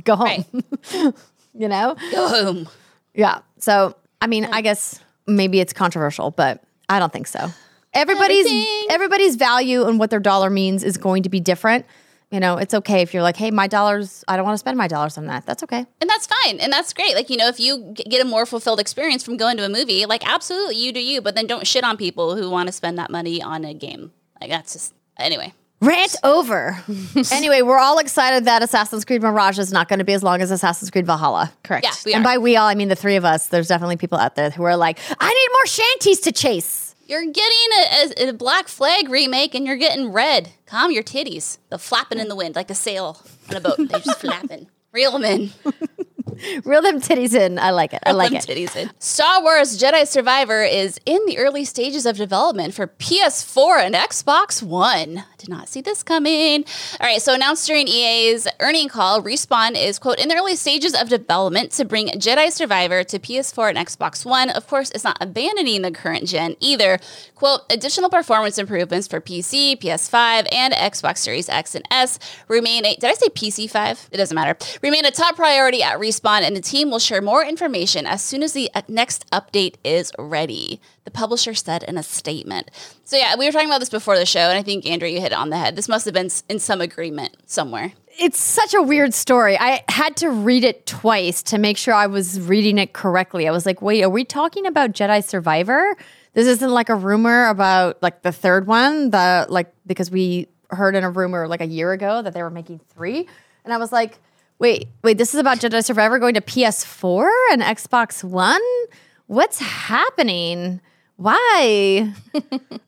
Go home, right. You know, go home. Yeah. So, I mean, yeah. I guess maybe it's controversial, but I don't think so. Everybody's Everything. everybody's value and what their dollar means is going to be different. You know, it's okay if you're like, hey, my dollars, I don't want to spend my dollars on that. That's okay. And that's fine. And that's great. Like, you know, if you get a more fulfilled experience from going to a movie, like, absolutely, you do you. But then don't shit on people who want to spend that money on a game. Like, that's just, anyway. Rant over. Anyway, we're all excited that Assassin's Creed Mirage is not going to be as long as Assassin's Creed Valhalla. Correct. Yeah, we and are. by we all, I mean the three of us. There's definitely people out there who are like, I need more shanties to chase. You're getting a, a, a Black Flag remake and you're getting Red. Calm your titties. They're flapping in the wind like a sail on a boat. They're just flapping. Reel them in. Reel them titties in. I like it. I Reel like them it. Titties in. Star Wars Jedi: Survivor is in the early stages of development for P S four and Xbox One. Did not see this coming. All right, so announced during E A's earnings call, Respawn is, quote, in the early stages of development to bring Jedi Survivor to P S four and Xbox One. Of course, it's not abandoning the current gen either. Quote, additional performance improvements for P C, P S five, and Xbox Series X and S remain a, did I say P C five? It doesn't matter. Remain a top priority at Respawn, and the team will share more information as soon as the next update is ready. The publisher said in a statement. So yeah, we were talking about this before the show, and I think, Andrea, you hit it on the head. This must have been in some agreement somewhere. It's such a weird story. I had to read it twice to make sure I was reading it correctly. I was like, wait, are we talking about Jedi Survivor? This isn't like a rumor about like the third one, the like because we heard in a rumor like a year ago that they were making three. And I was like, wait, wait, this is about Jedi Survivor going to P S four and Xbox One? What's happening? Why?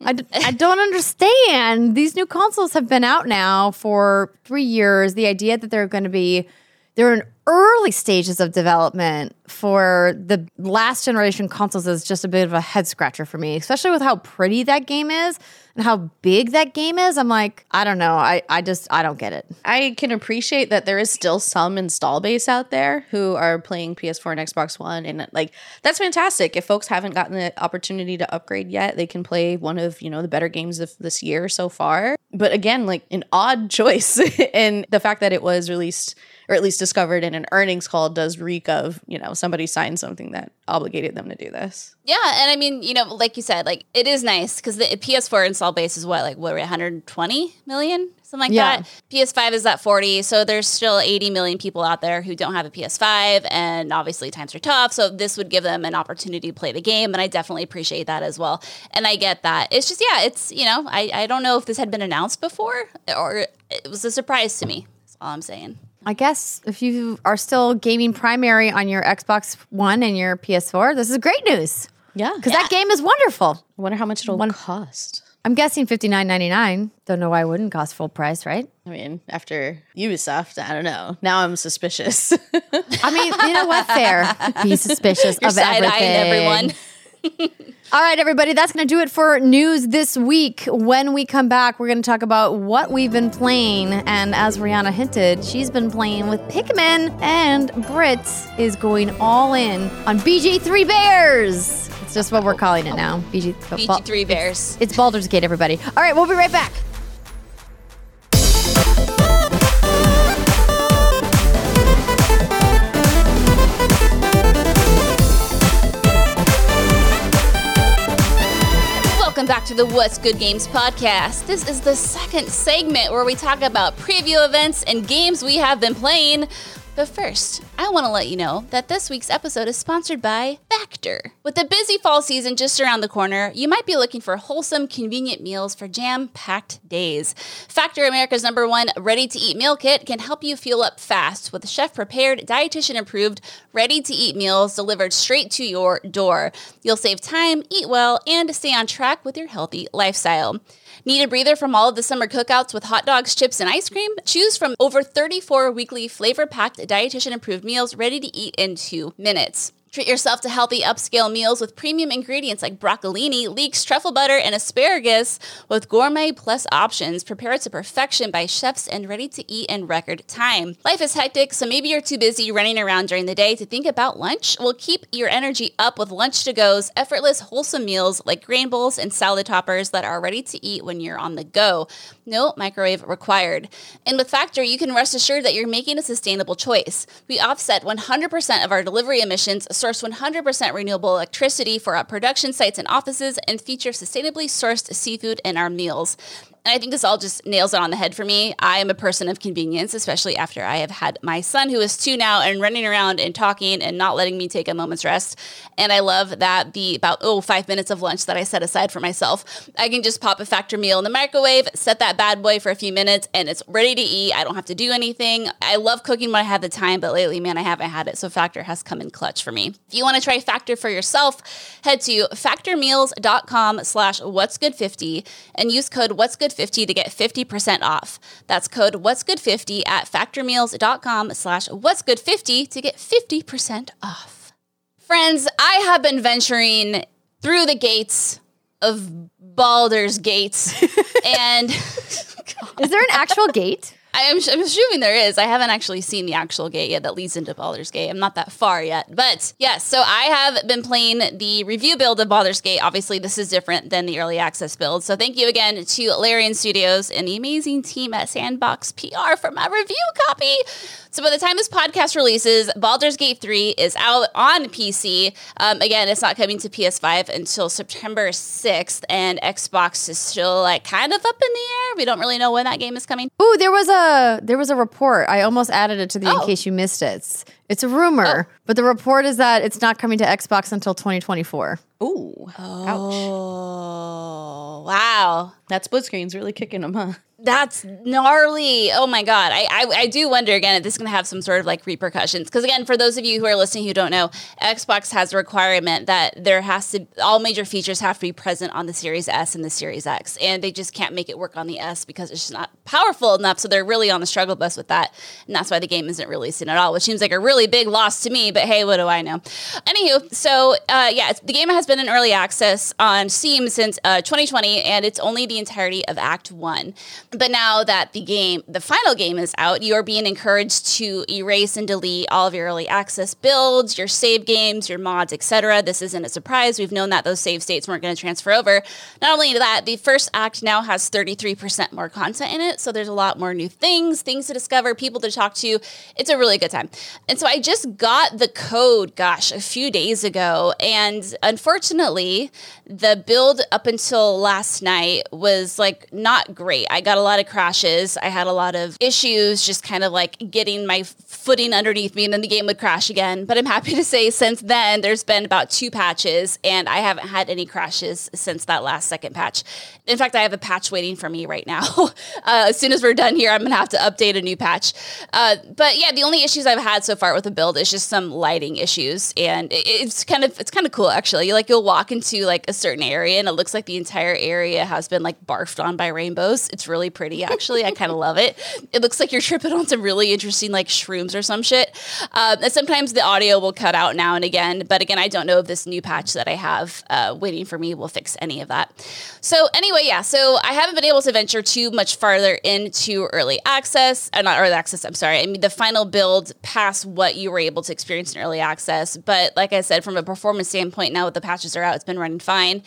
I, d- I don't understand. These new consoles have been out now for three years. The idea that they're going to be, they're in early stages of development for the last generation consoles is just a bit of a head scratcher for me, especially with how pretty that game is and how big that game is. I'm like, I don't know. I, I just, I don't get it. I can appreciate that there is still some install base out there who are playing P S four and Xbox One. And like, that's fantastic. If folks haven't gotten the opportunity to upgrade yet, they can play one of, you know, the better games of this year so far. But again, like an odd choice. And the fact that it was released or at least discovered in an earnings call does reek of, you know, somebody signed something that obligated them to do this. Yeah. And I mean, you know, like you said, like it is nice because the P S four install base is what, like what, one hundred twenty million? Something like yeah. that. P S five is at forty. So there's still eighty million people out there who don't have a P S five. And obviously times are tough. So this would give them an opportunity to play the game. And I definitely appreciate that as well. And I get that. It's just, yeah, it's, you know, I, I don't know if this had been announced before or it was a surprise to me. That's all I'm saying. I guess if you are still gaming primary on your Xbox One and your P S four, this is great news. Yeah. Because yeah. that game is wonderful. I wonder how much it'll One, cost. I'm guessing fifty-nine ninety-nine. Don't know why it wouldn't cost full price, right? I mean, after Ubisoft, I don't know. Now I'm suspicious. I mean, you know what? Fair. Be suspicious You're of everything. Everyone. All right, everybody, that's going to do it for news this week. When we come back, we're going to talk about what we've been playing. And as Rihanna hinted, she's been playing with Pikmin, and Britt is going all in on B G three Bears. It's just what we're calling it now. B G three Bears. It's Baldur's Gate, everybody. All right, we'll be right back. Welcome back to the What's Good Games podcast. This is the second segment where we talk about preview events and games we have been playing. But first, I want to let you know that this week's episode is sponsored by Factor. With the busy fall season just around the corner, you might be looking for wholesome, convenient meals for jam-packed days. Factor, America's number one ready-to-eat meal kit, can help you fuel up fast with chef-prepared, dietitian-approved, ready-to-eat meals delivered straight to your door. You'll save time, eat well, and stay on track with your healthy lifestyle. Need a breather from all of the summer cookouts with hot dogs, chips, and ice cream? Choose from over thirty-four weekly flavor-packed, dietitian-approved meals ready to eat in two minutes. Treat yourself to healthy, upscale meals with premium ingredients like broccolini, leeks, truffle butter, and asparagus with gourmet plus options prepared to perfection by chefs and ready to eat in record time. Life is hectic, so maybe you're too busy running around during the day to think about lunch. Well, keep your energy up with Lunch to Go's effortless, wholesome meals like grain bowls and salad toppers that are ready to eat when you're on the go. No microwave required. And with Factor, you can rest assured that you're making a sustainable choice. We offset one hundred percent of our delivery emissions, source one hundred percent renewable electricity for our production sites and offices, and feature sustainably sourced seafood in our meals. And I think this all just nails it on the head for me. I am a person of convenience, especially after I have had my son, who is two now, and running around and talking and not letting me take a moment's rest. And I love that the about, oh, five minutes of lunch that I set aside for myself, I can just pop a Factor meal in the microwave, set that bad boy for a few minutes, and it's ready to eat. I don't have to do anything. I love cooking when I have the time, but lately, man, I haven't had it. So Factor has come in clutch for me. If you want to try Factor for yourself, head to factormeals.com slash what's good 50 and use code what's good fifty to get fifty percent off. That's code what's good fifty at factormeals.com slash what's good 50 to get fifty percent off. Friends, I have been venturing through the gates of Baldur's Gates. And is there an actual gate? I am, I'm assuming there is. I haven't actually seen the actual gate yet that leads into Baldur's Gate. I'm not that far yet. But yes, so I have been playing the review build of Baldur's Gate. Obviously, this is different than the early access build. So thank you again to Larian Studios and the amazing team at Sandbox P R for my review copy. So by the time this podcast releases, Baldur's Gate three is out on P C. Um, again, it's not coming to P S five until September sixth, and Xbox is still like kind of up in the air. We don't really know when that game is coming. Ooh, there was a Uh, there was a report. I almost added it to the oh. in case you missed it. It's, it's a rumor, oh. but the report is that it's not coming to Xbox until twenty twenty-four. Ooh. Oh. Ouch. Wow. That split screen's really kicking them, huh? That's gnarly. Oh, my God. I, I, I do wonder, again, if this is going to have some sort of, like, repercussions. Because, again, for those of you who are listening who don't know, Xbox has a requirement that there has to – all major features have to be present on the Series S and the Series X. And they just can't make it work on the S because it's just not powerful enough. So they're really on the struggle bus with that. And that's why the game isn't releasing at all, which seems like a really big loss to me. But, hey, what do I know? Anywho, so, uh, yeah, it's, the game has been in early access on Steam since uh, twenty twenty, and it's only the entirety of Act one. But now that the game, the final game is out, you're being encouraged to erase and delete all of your early access builds, your save games, your mods, et cetera. This isn't a surprise. We've known that those save states weren't going to transfer over. Not only that, the first act now has thirty-three percent more content in it. So there's a lot more new things, things to discover, people to talk to. It's a really good time. And so I just got the code, gosh, a few days ago. And unfortunately, the build up until last night was like not great. I got a lot of crashes. I had a lot of issues just kind of like getting my footing underneath me, and then the game would crash again. But I'm happy to say since then, there's been about two patches, and I haven't had any crashes since that last second patch. In fact, I have a patch waiting for me right now. uh, as soon as we're done here, I'm going to have to update a new patch. Uh, but yeah, the only issues I've had so far with the build is just some lighting issues. And it, it's kind of, it's kind of cool, actually. Like you'll walk into like a certain area, and it looks like the entire area has been like barfed on by rainbows. It's really pretty, actually. I kind of love it. It looks like you're tripping on some really interesting like shrooms or some shit. Um, and sometimes the audio will cut out now and again. But again, I don't know if this new patch that I have uh, waiting for me will fix any of that. So anyway, yeah. So I haven't been able to venture too much farther into early access. Uh, not early access, I'm sorry. I mean, the final build past what you were able to experience in early access. But like I said, from a performance standpoint, now that the patches are out, it's been running fine.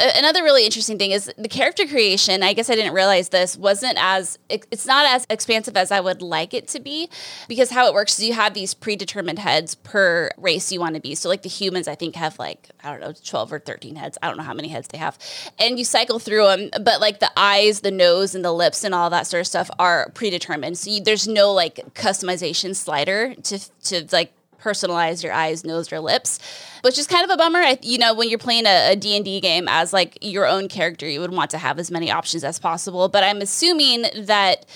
Uh, another really interesting thing is the character creation. I guess I didn't realize this wasn't as, it's not as expansive as I would like it to be, because how it it works is you have these predetermined heads per race you want to be. So like the humans, I think, have like, I don't know, twelve or thirteen heads. I don't know how many heads they have. And you cycle through them. But like the eyes, the nose, and the lips and all that sort of stuff are predetermined. So you, there's no like customization slider to to like personalize your eyes, nose, or lips, which is kind of a bummer. I, you know, when you're playing a, a D and D game as like your own character, you would want to have as many options as possible. But I'm assuming that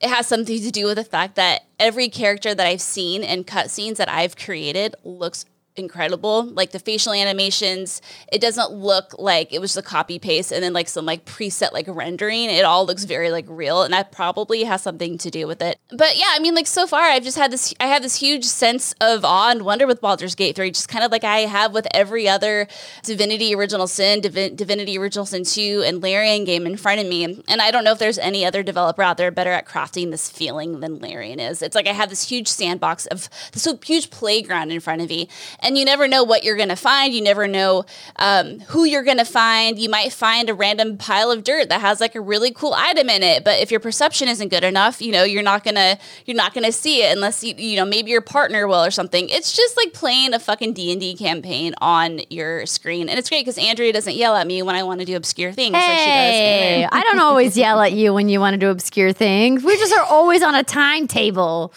it has something to do with the fact that every character that I've seen and cutscenes that I've created looks incredible. Like the facial animations, it doesn't look like it was the copy paste and then like some like preset like rendering. It all looks very like real, and that probably has something to do with it. But yeah, I mean, like so far I've just had this I have this huge sense of awe and wonder with Baldur's Gate three, just kind of like I have with every other Divinity Original Sin, Divi- Divinity Original Sin two and Larian game in front of me. And I don't know if there's any other developer out there better at crafting this feeling than Larian is. It's like I have this huge sandbox of this huge playground in front of me. And you never know what you're going to find. You never know um, who you're going to find. You might find a random pile of dirt that has like a really cool item in it. But if your perception isn't good enough, you know, you're not going to you're not going to see it unless, you, you know, maybe your partner will or something. It's just like playing a fucking D and D campaign on your screen. And it's great because Andrea doesn't yell at me when I want to do obscure things. Hey, like she does. Anyway. I don't always yell at you when you want to do obscure things. We just are always on a timetable.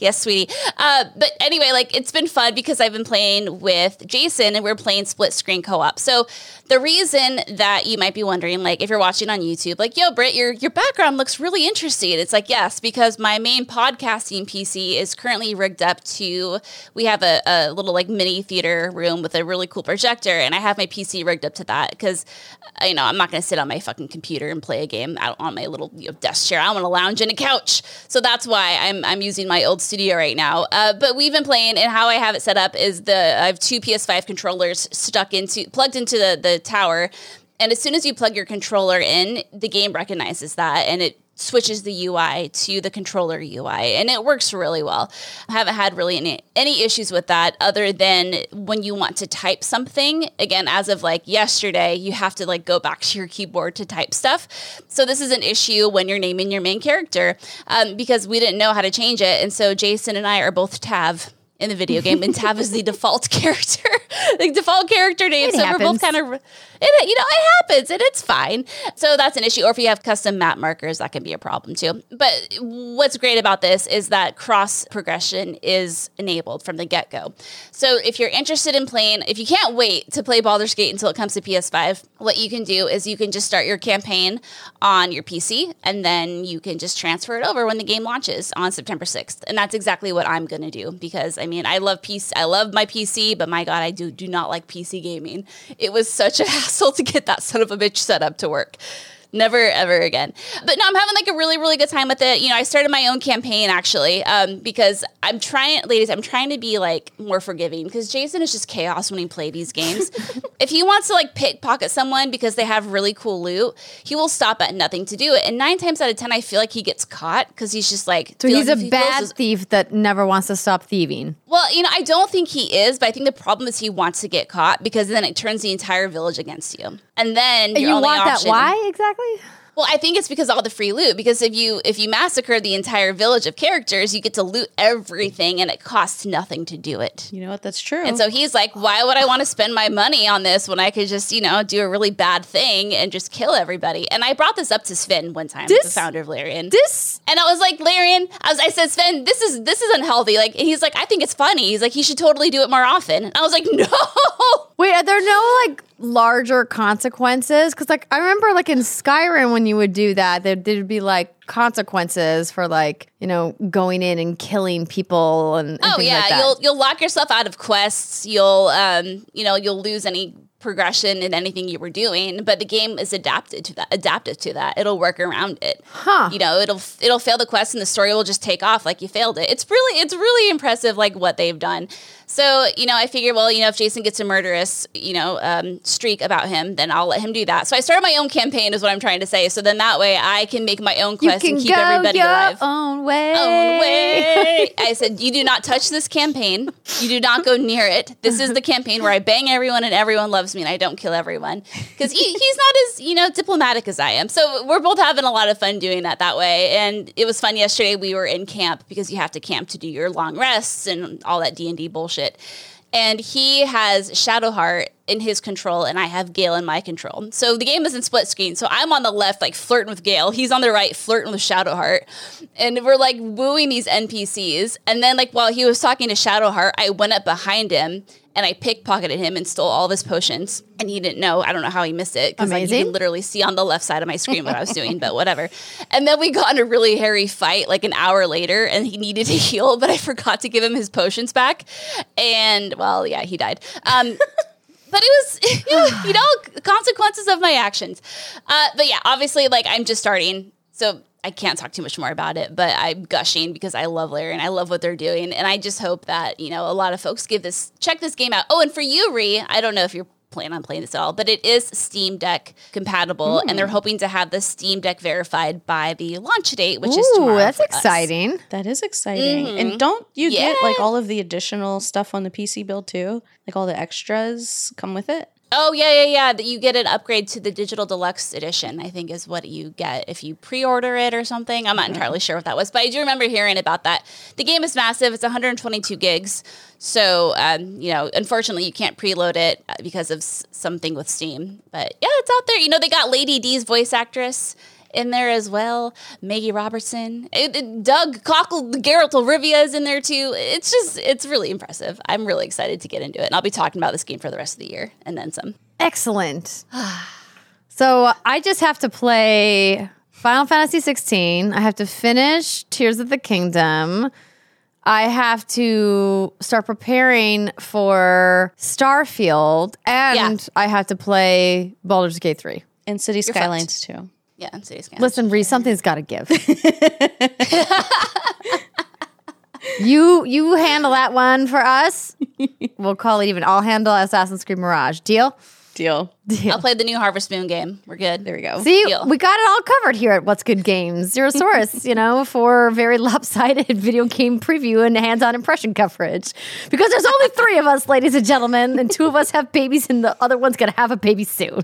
Yes, sweetie. Uh, but anyway, like it's been fun because I've been playing with Jason and we're playing split screen co-op. So the reason that you might be wondering, like if you're watching on YouTube, like, yo, Britt, your your background looks really interesting. It's like, yes, because my main podcasting P C is currently rigged up to, we have a, a little like mini theater room with a really cool projector, and I have my P C rigged up to that because, you know, I'm not going to sit on my fucking computer and play a game out on my little, you know, desk chair. I want to lounge in a couch. So that's why I'm I'm using my old studio right now. Uh, but we've been playing, and how I have it set up is the I have two P S five controllers stuck into plugged into the, the tower. And as soon as you plug your controller in, the game recognizes that and it switches the U I to the controller U I, and it works really well. I haven't had really any, any issues with that other than when you want to type something. Again, as of like yesterday, you have to like go back to your keyboard to type stuff. So this is an issue when you're naming your main character um, because we didn't know how to change it. And so Jason and I are both Tav in the video game, and Tav is the default character, the default character name. It so happens. We're both kind of, it, you know, it happens, and it's fine. So that's an issue. Or if you have custom map markers, that can be a problem too. But what's great about this is that cross progression is enabled from the get-go. So if you're interested in playing, if you can't wait to play Baldur's Gate until it comes to P S five, what you can do is you can just start your campaign on your P C, and then you can just transfer it over when the game launches on September sixth. And that's exactly what I'm going to do because I mean, I mean, I love P C, I love my P C, but my God, I do do not like P C gaming. It was such a hassle to get that son of a bitch set up to work. Never, ever again. But no, I'm having like a really, really good time with it. You know, I started my own campaign actually um, because I'm trying, ladies, I'm trying to be like more forgiving because Jason is just chaos when he plays these games. If he wants to like pickpocket someone because they have really cool loot, he will stop at nothing to do it. And nine times out of ten, I feel like he gets caught because he's just like. So he's a he bad his- thief that never wants to stop thieving. Well, you know, I don't think he is, but I think the problem is he wants to get caught because then it turns the entire village against you. And then your you only want option- that? Why exactly? Well, I think it's because all the free loot, because if you if you massacre the entire village of characters, you get to loot everything and it costs nothing to do it. You know what? That's true. And so he's like, why would I want to spend my money on this when I could just, you know, do a really bad thing and just kill everybody? And I brought this up to Sven one time, this, the founder of Larian. This and I was like, Larian, I was I said, Sven, this is this is unhealthy. Like, and he's like, I think it's funny. He's like, you should totally do it more often. And I was like, no. Wait, are there no like larger consequences? Because like I remember like in Skyrim when you would do that, there would be like consequences for like, you know, going in and killing people and, and oh yeah, like that. you'll you'll lock yourself out of quests. You'll um you know you'll lose any progression in anything you were doing, but the game is adapted to that. Adaptive to that, it'll work around it. Huh? You know, it'll it'll fail the quest, and the story will just take off like you failed it. It's really it's really impressive, like what they've done. So you know, I figure, well, you know, if Jason gets a murderous, you know, um, streak about him, then I'll let him do that. So I started my own campaign, is what I'm trying to say. So then that way I can make my own quest and keep everybody alive. You can go your own way. Own way. I said, you do not touch this campaign. You do not go near it. This is the campaign where I bang everyone and everyone loves loves me and I don't kill everyone, because he, he's not as, you know, diplomatic as I am. So we're both having a lot of fun doing that that way. And it was fun yesterday. We were in camp because you have to camp to do your long rests and all that D and D bullshit. And he has Shadowheart in his control, and I have Gale in my control. So the game is in split screen. So I'm on the left, like, flirting with Gale. He's on the right, flirting with Shadowheart. And we're, like, wooing these N P Cs. And then, like, while he was talking to Shadowheart, I went up behind him, and I pickpocketed him and stole all of his potions. And he didn't know. I don't know how he missed it. Because, like, you can literally see on the left side of my screen what I was doing, but whatever. And then we got in a really hairy fight, like, an hour later, and he needed to heal, but I forgot to give him his potions back. And, well, yeah, he died. Um... But it was, you know, you know, consequences of my actions. Uh, but yeah, obviously, like, I'm just starting, so I can't talk too much more about it. But I'm gushing because I love Larry and I love what they're doing. And I just hope that, you know, a lot of folks give this, check this game out. Oh, and for you, Ree, I don't know if you're plan on playing this at all, but it is Steam Deck compatible, mm. and they're hoping to have the Steam Deck verified by the launch date, which Ooh, is tomorrow. That's exciting. Us. That is exciting. Mm-hmm. And don't you yeah. get, like, all of the additional stuff on the P C build too? Like, all the extras come with it? Oh, yeah, yeah, yeah. That you get an upgrade to the Digital Deluxe Edition, I think is what you get if you pre-order it or something. I'm not mm-hmm. entirely sure what that was, but I do remember hearing about that. The game is massive. It's one hundred twenty-two gigs. So, um, you know, unfortunately, you can't preload it because of s- something with Steam. But, yeah, it's out there. You know, they got Lady D's voice actress in there as well. Maggie Robertson. It, it, Doug Cockle, Geralt Rivia is in there, too. It's just, it's really impressive. I'm really excited to get into it. And I'll be talking about this game for the rest of the year and then some. Excellent. So I just have to play Final Fantasy sixteen. I have to finish Tears of the Kingdom. I have to start preparing for Starfield. And yeah. I have to play Baldur's Gate three. And City You're Skylines, fucked. too. Yeah, and City Skylines. Listen, Ree, something's got to give. you you handle that one for us. We'll call it even. I'll handle Assassin's Creed Mirage. Deal? Deal. Deal. I'll play the new Harvest Moon game. We're good. There we go. See, Deal. We got it all covered here at What's Good Games. Your source, you know, for very lopsided video game preview and hands-on impression coverage. Because there's only three of us, ladies and gentlemen, and two of us have babies, and the other one's going to have a baby soon.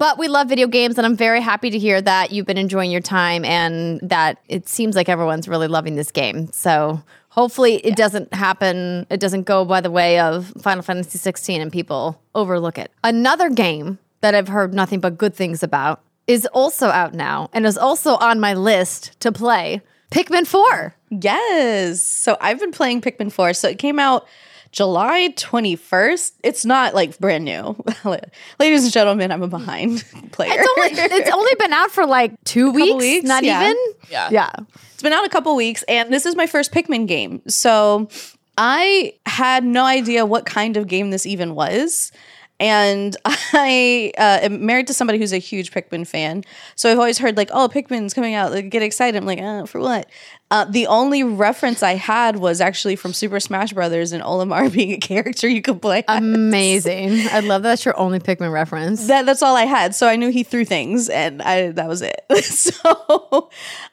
But we love video games, and I'm very happy to hear that you've been enjoying your time and that it seems like everyone's really loving this game. So hopefully it yeah. doesn't happen. It doesn't go by the way of Final Fantasy sixteen and people overlook it. Another game that I've heard nothing but good things about is also out now and is also on my list to play, Pikmin four. Yes. So I've been playing Pikmin four. So it came out July twenty-first. It's not, like, brand new. Ladies and gentlemen, I'm a behind player. It's only, it's only been out for like two weeks, weeks, not yeah. even. Yeah. yeah. It's been out a couple weeks, and this is my first Pikmin game. So I had no idea what kind of game this even was. And I uh, am married to somebody who's a huge Pikmin fan. So I've always heard, like, oh, Pikmin's coming out. Like, get excited. I'm like, oh, for what? Uh, the only reference I had was actually from Super Smash Brothers and Olimar being a character you could play as. Amazing. I love that that's your only Pikmin reference. That, that's all I had. So I knew he threw things, and I, that was it. so um,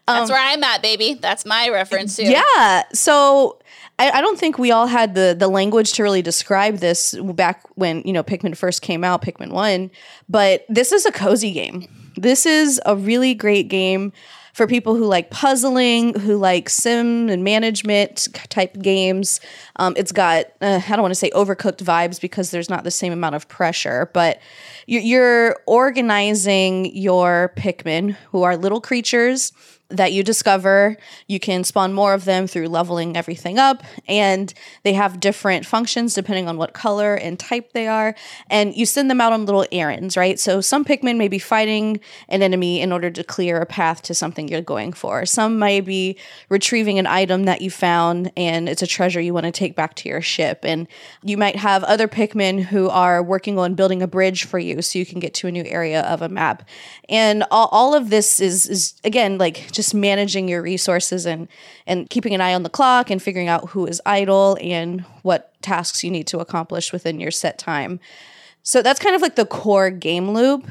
That's where I'm at, baby. That's my reference, too. Yeah. So I, I don't think we all had the the language to really describe this back when, you know, Pikmin first came out, Pikmin one, but this is a cozy game. This is a really great game for people who like puzzling, who like sim and management type games. Um, it's got, uh, I don't want to say Overcooked vibes because there's not the same amount of pressure, but you're organizing your Pikmin, who are little creatures that you discover. You can spawn more of them through leveling everything up, and they have different functions depending on what color and type they are, and you send them out on little errands, right? So some Pikmin may be fighting an enemy in order to clear a path to something you're going for. Some may be retrieving an item that you found, and it's a treasure you want to take back to your ship, and you might have other Pikmin who are working on building a bridge for you so you can get to a new area of a map. And all, all of this is, is, again, like, just Just managing your resources and and keeping an eye on the clock and figuring out who is idle and what tasks you need to accomplish within your set time. So that's kind of like the core game loop.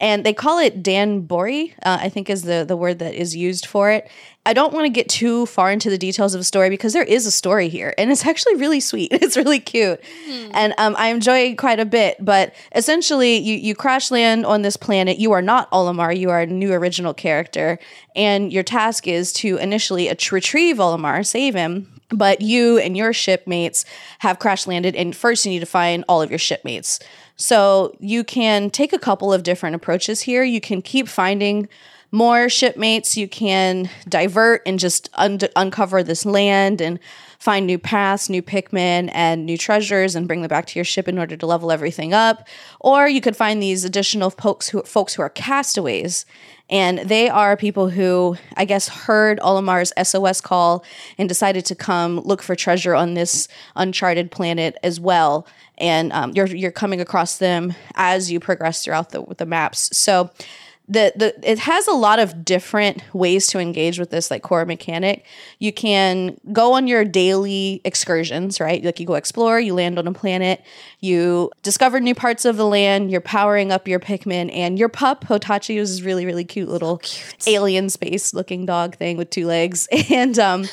And they call it Danbori, uh, I think is the, the word that is used for it. I don't want to get too far into the details of the story because there is a story here. And it's actually really sweet. It's really cute. Hmm. And um, I enjoy it quite a bit. But essentially, you, you crash land on this planet. You are not Olimar. You are a new original character. And your task is to initially retrieve Olimar, save him. But you and your shipmates have crash landed. And first, you need to find all of your shipmates. So you can take a couple of different approaches here. You can keep finding more shipmates. You can divert and just un- uncover this land and find new paths, new Pikmin, and new treasures and bring them back to your ship in order to level everything up. Or you could find these additional folks who, folks who are castaways. And they are people who, I guess, heard Olimar's S O S call and decided to come look for treasure on this uncharted planet as well. And um, you're you're coming across them as you progress throughout the the maps. So the the it has a lot of different ways to engage with this like core mechanic. You can go on your daily excursions, right? Like you go explore, you land on a planet, you discover new parts of the land, you're powering up your Pikmin, and your pup, Hotachi, is this really, really cute little cute. alien space looking dog thing with two legs. And um,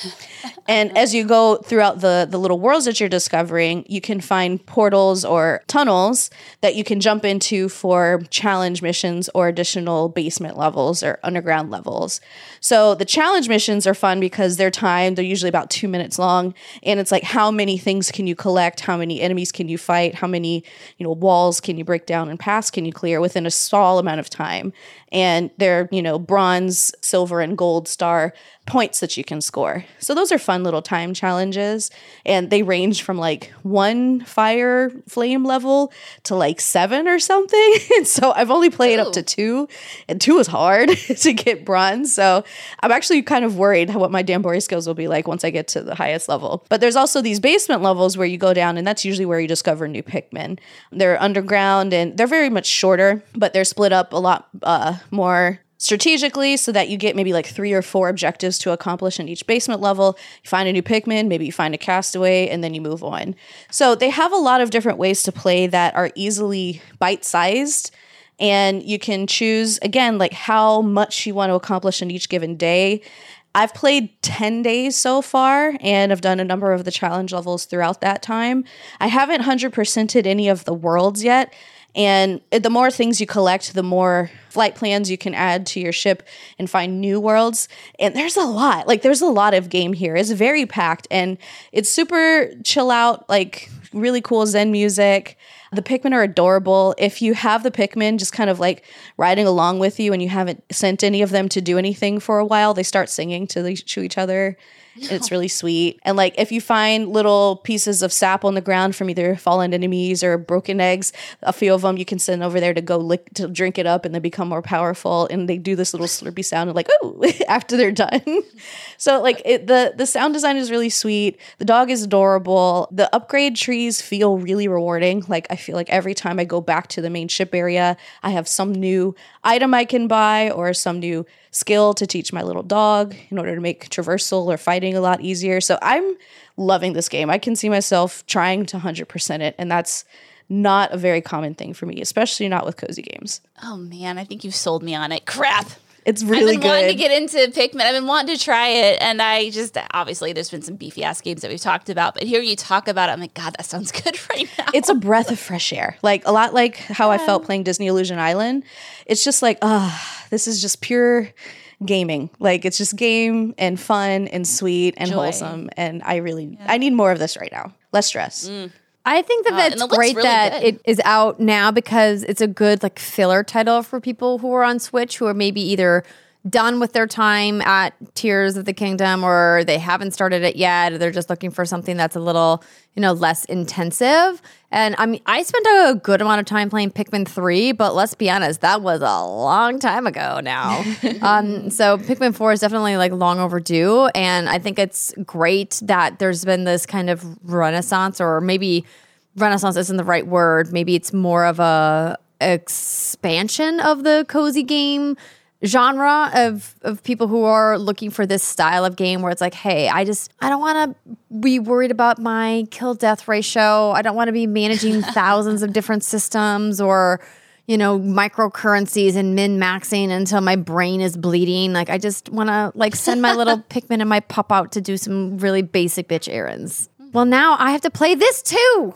and as you go throughout the, the little worlds that you're discovering, you can find portals or tunnels that you can jump into for challenge missions or additional basement levels or underground levels. So the challenge missions are fun because they're timed. They're usually about two minutes long. And it's like, how many things can you collect? How many enemies can you fight? How many, you know, walls can you break down and paths can you clear within a small amount of time? And there are, you know, bronze, silver, and gold star points that you can score. So those are fun little time challenges. And they range from like one fire flame level to like seven or something. And so I've only played Ooh. up to two, and two is hard to get bronze. So I'm actually kind of worried what my Danbori skills will be like once I get to the highest level. But there's also these basement levels where you go down, and that's usually where you discover new Pikmin. They're underground and they're very much shorter, but they're split up a lot uh, more strategically so that you get maybe like three or four objectives to accomplish in each basement level. You find a new Pikmin, maybe you find a castaway, and then you move on. So they have a lot of different ways to play that are easily bite-sized. And you can choose, again, like how much you want to accomplish in each given day. I've played ten days so far, and I've done a number of the challenge levels throughout that time. I haven't one hundred percented any of the worlds yet. And the more things you collect, the more flight plans you can add to your ship and find new worlds. And there's a lot. Like, there's a lot of game here. It's very packed, and it's super chill out, like really cool Zen music. The Pikmin are adorable. If you have the Pikmin just kind of like riding along with you and you haven't sent any of them to do anything for a while, they start singing to, the, to each other. No. And it's really sweet. And like if you find little pieces of sap on the ground from either fallen enemies or broken eggs, a few of them you can send over there to go lick, to drink it up, and they become more powerful. And they do this little slurpy sound of like, ooh, after they're done. So like it, the, the sound design is really sweet. The dog is adorable. The upgrade trees feel really rewarding. Like I I feel like every time I go back to the main ship area, I have some new item I can buy or some new skill to teach my little dog in order to make traversal or fighting a lot easier. So I'm loving this game. I can see myself trying to one hundred percent it, and that's not a very common thing for me, especially not with cozy games. Oh, man, I think you've sold me on it. Crap. It's really good. I've been good. wanting to get into Pikmin. I've been wanting to try it. And I just, obviously, there's been some beefy-ass games that we've talked about. But here you talk about it. I'm like, God, that sounds good right now. It's a breath of fresh air. Like, a lot like how yeah. I felt playing Disney Illusion Island. It's just like, ah, oh, this is just pure gaming. Like, it's just game and fun and sweet and Joy. wholesome. And I really, yeah. I need more of this right now. Less stress. Mm. I think that uh, that's great really that good. It is out now because it's a good like filler title for people who are on Switch who are maybe either done with their time at Tears of the Kingdom or they haven't started it yet. Or they're just looking for something that's a little, you know, less intensive. And I mean, I spent a good amount of time playing Pikmin three, but let's be honest, that was a long time ago now. um, so Pikmin four is definitely like long overdue. And I think it's great that there's been this kind of renaissance, or maybe renaissance isn't the right word. Maybe it's more of a expansion of the cozy game genre of of people who are looking for this style of game where it's like, hey, I just, I don't want to be worried about my kill-death ratio. I don't want to be managing thousands of different systems or, you know, microcurrencies and min-maxing until my brain is bleeding. Like, I just want to, like, send my little Pikmin and my pup out to do some really basic bitch errands. Well, now I have to play this too.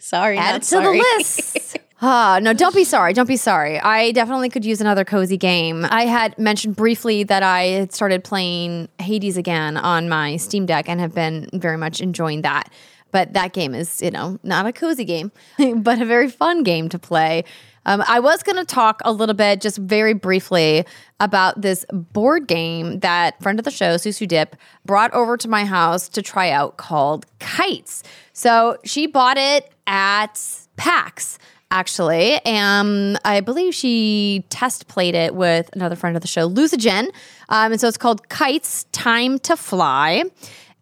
Sorry, Add not it to sorry. the list. Ah, no, don't be sorry. Don't be sorry. I definitely could use another cozy game. I had mentioned briefly that I had started playing Hades again on my Steam Deck and have been very much enjoying that. But that game is, you know, not a cozy game, but a very fun game to play. Um, I was going to talk a little bit, just very briefly, about this board game that friend of the show, Susu Dip, brought over to my house to try out called Kites. So she bought it at PAX, actually. Um, I believe she test played it with another friend of the show, Lucigen. Um, and so it's called Kites Time to Fly.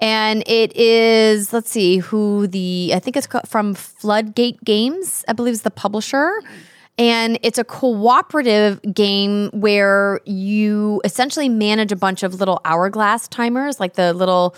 And it is, let's see, who the, I think it's from Floodgate Games, I believe is the publisher. And it's a cooperative game where you essentially manage a bunch of little hourglass timers, like the little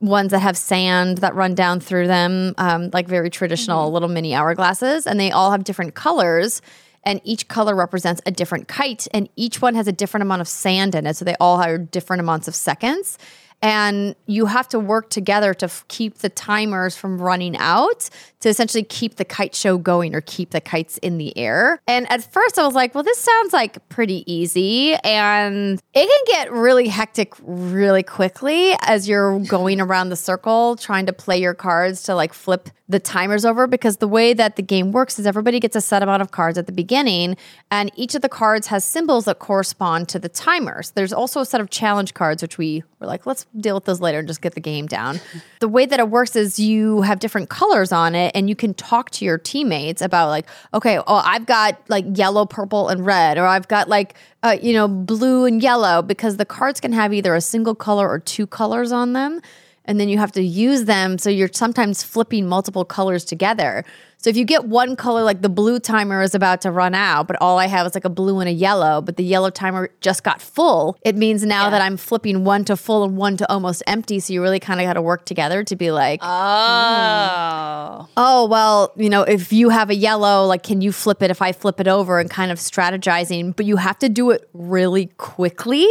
ones that have sand that run down through them, um, like very traditional mm-hmm. little mini hourglasses. And they all have different colors, and each color represents a different kite, and each one has a different amount of sand in it. So they all have different amounts of seconds. And you have to work together to f- keep the timers from running out, to essentially keep the kite show going or keep the kites in the air. And at first I was like, well, this sounds like pretty easy. And it can get really hectic really quickly as you're going around the circle trying to play your cards to like flip the timers over, because the way that the game works is everybody gets a set amount of cards at the beginning, and each of the cards has symbols that correspond to the timers. There's also a set of challenge cards, which we were like, let's deal with those later and just get the game down. The way that it works is you have different colors on it, and you can talk to your teammates about like, okay, oh, I've got like yellow, purple, and red, or I've got like, uh, you know, blue and yellow, because the cards can have either a single color or two colors on them. And then you have to use them, so you're sometimes flipping multiple colors together. So if you get one color, like the blue timer is about to run out, but all I have is like a blue and a yellow, but the yellow timer just got full, it means now yeah. that I'm flipping one to full and one to almost empty. So you really kind of got to work together to be like, oh, mm. oh, well, you know, if you have a yellow, like, can you flip it if I flip it over, and kind of strategizing, but you have to do it really quickly,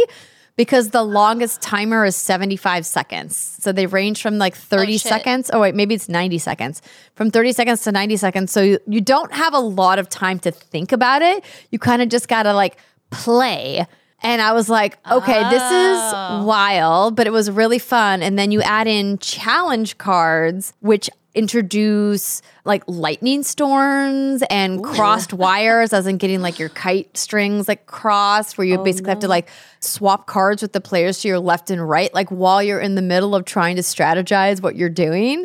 because the longest timer is seventy-five seconds. So they range from like thirty oh, seconds. Oh, wait, maybe it's ninety seconds. From thirty seconds to ninety seconds. So you, you don't have a lot of time to think about it. You kind of just got to like play. And I was like, okay, oh. this is wild, but it was really fun. And then you add in challenge cards, which introduce like lightning storms and Ooh. crossed wires, as in getting like your kite strings like crossed, where you oh, basically no. have to like swap cards with the players to your left and right, like while you're in the middle of trying to strategize what you're doing.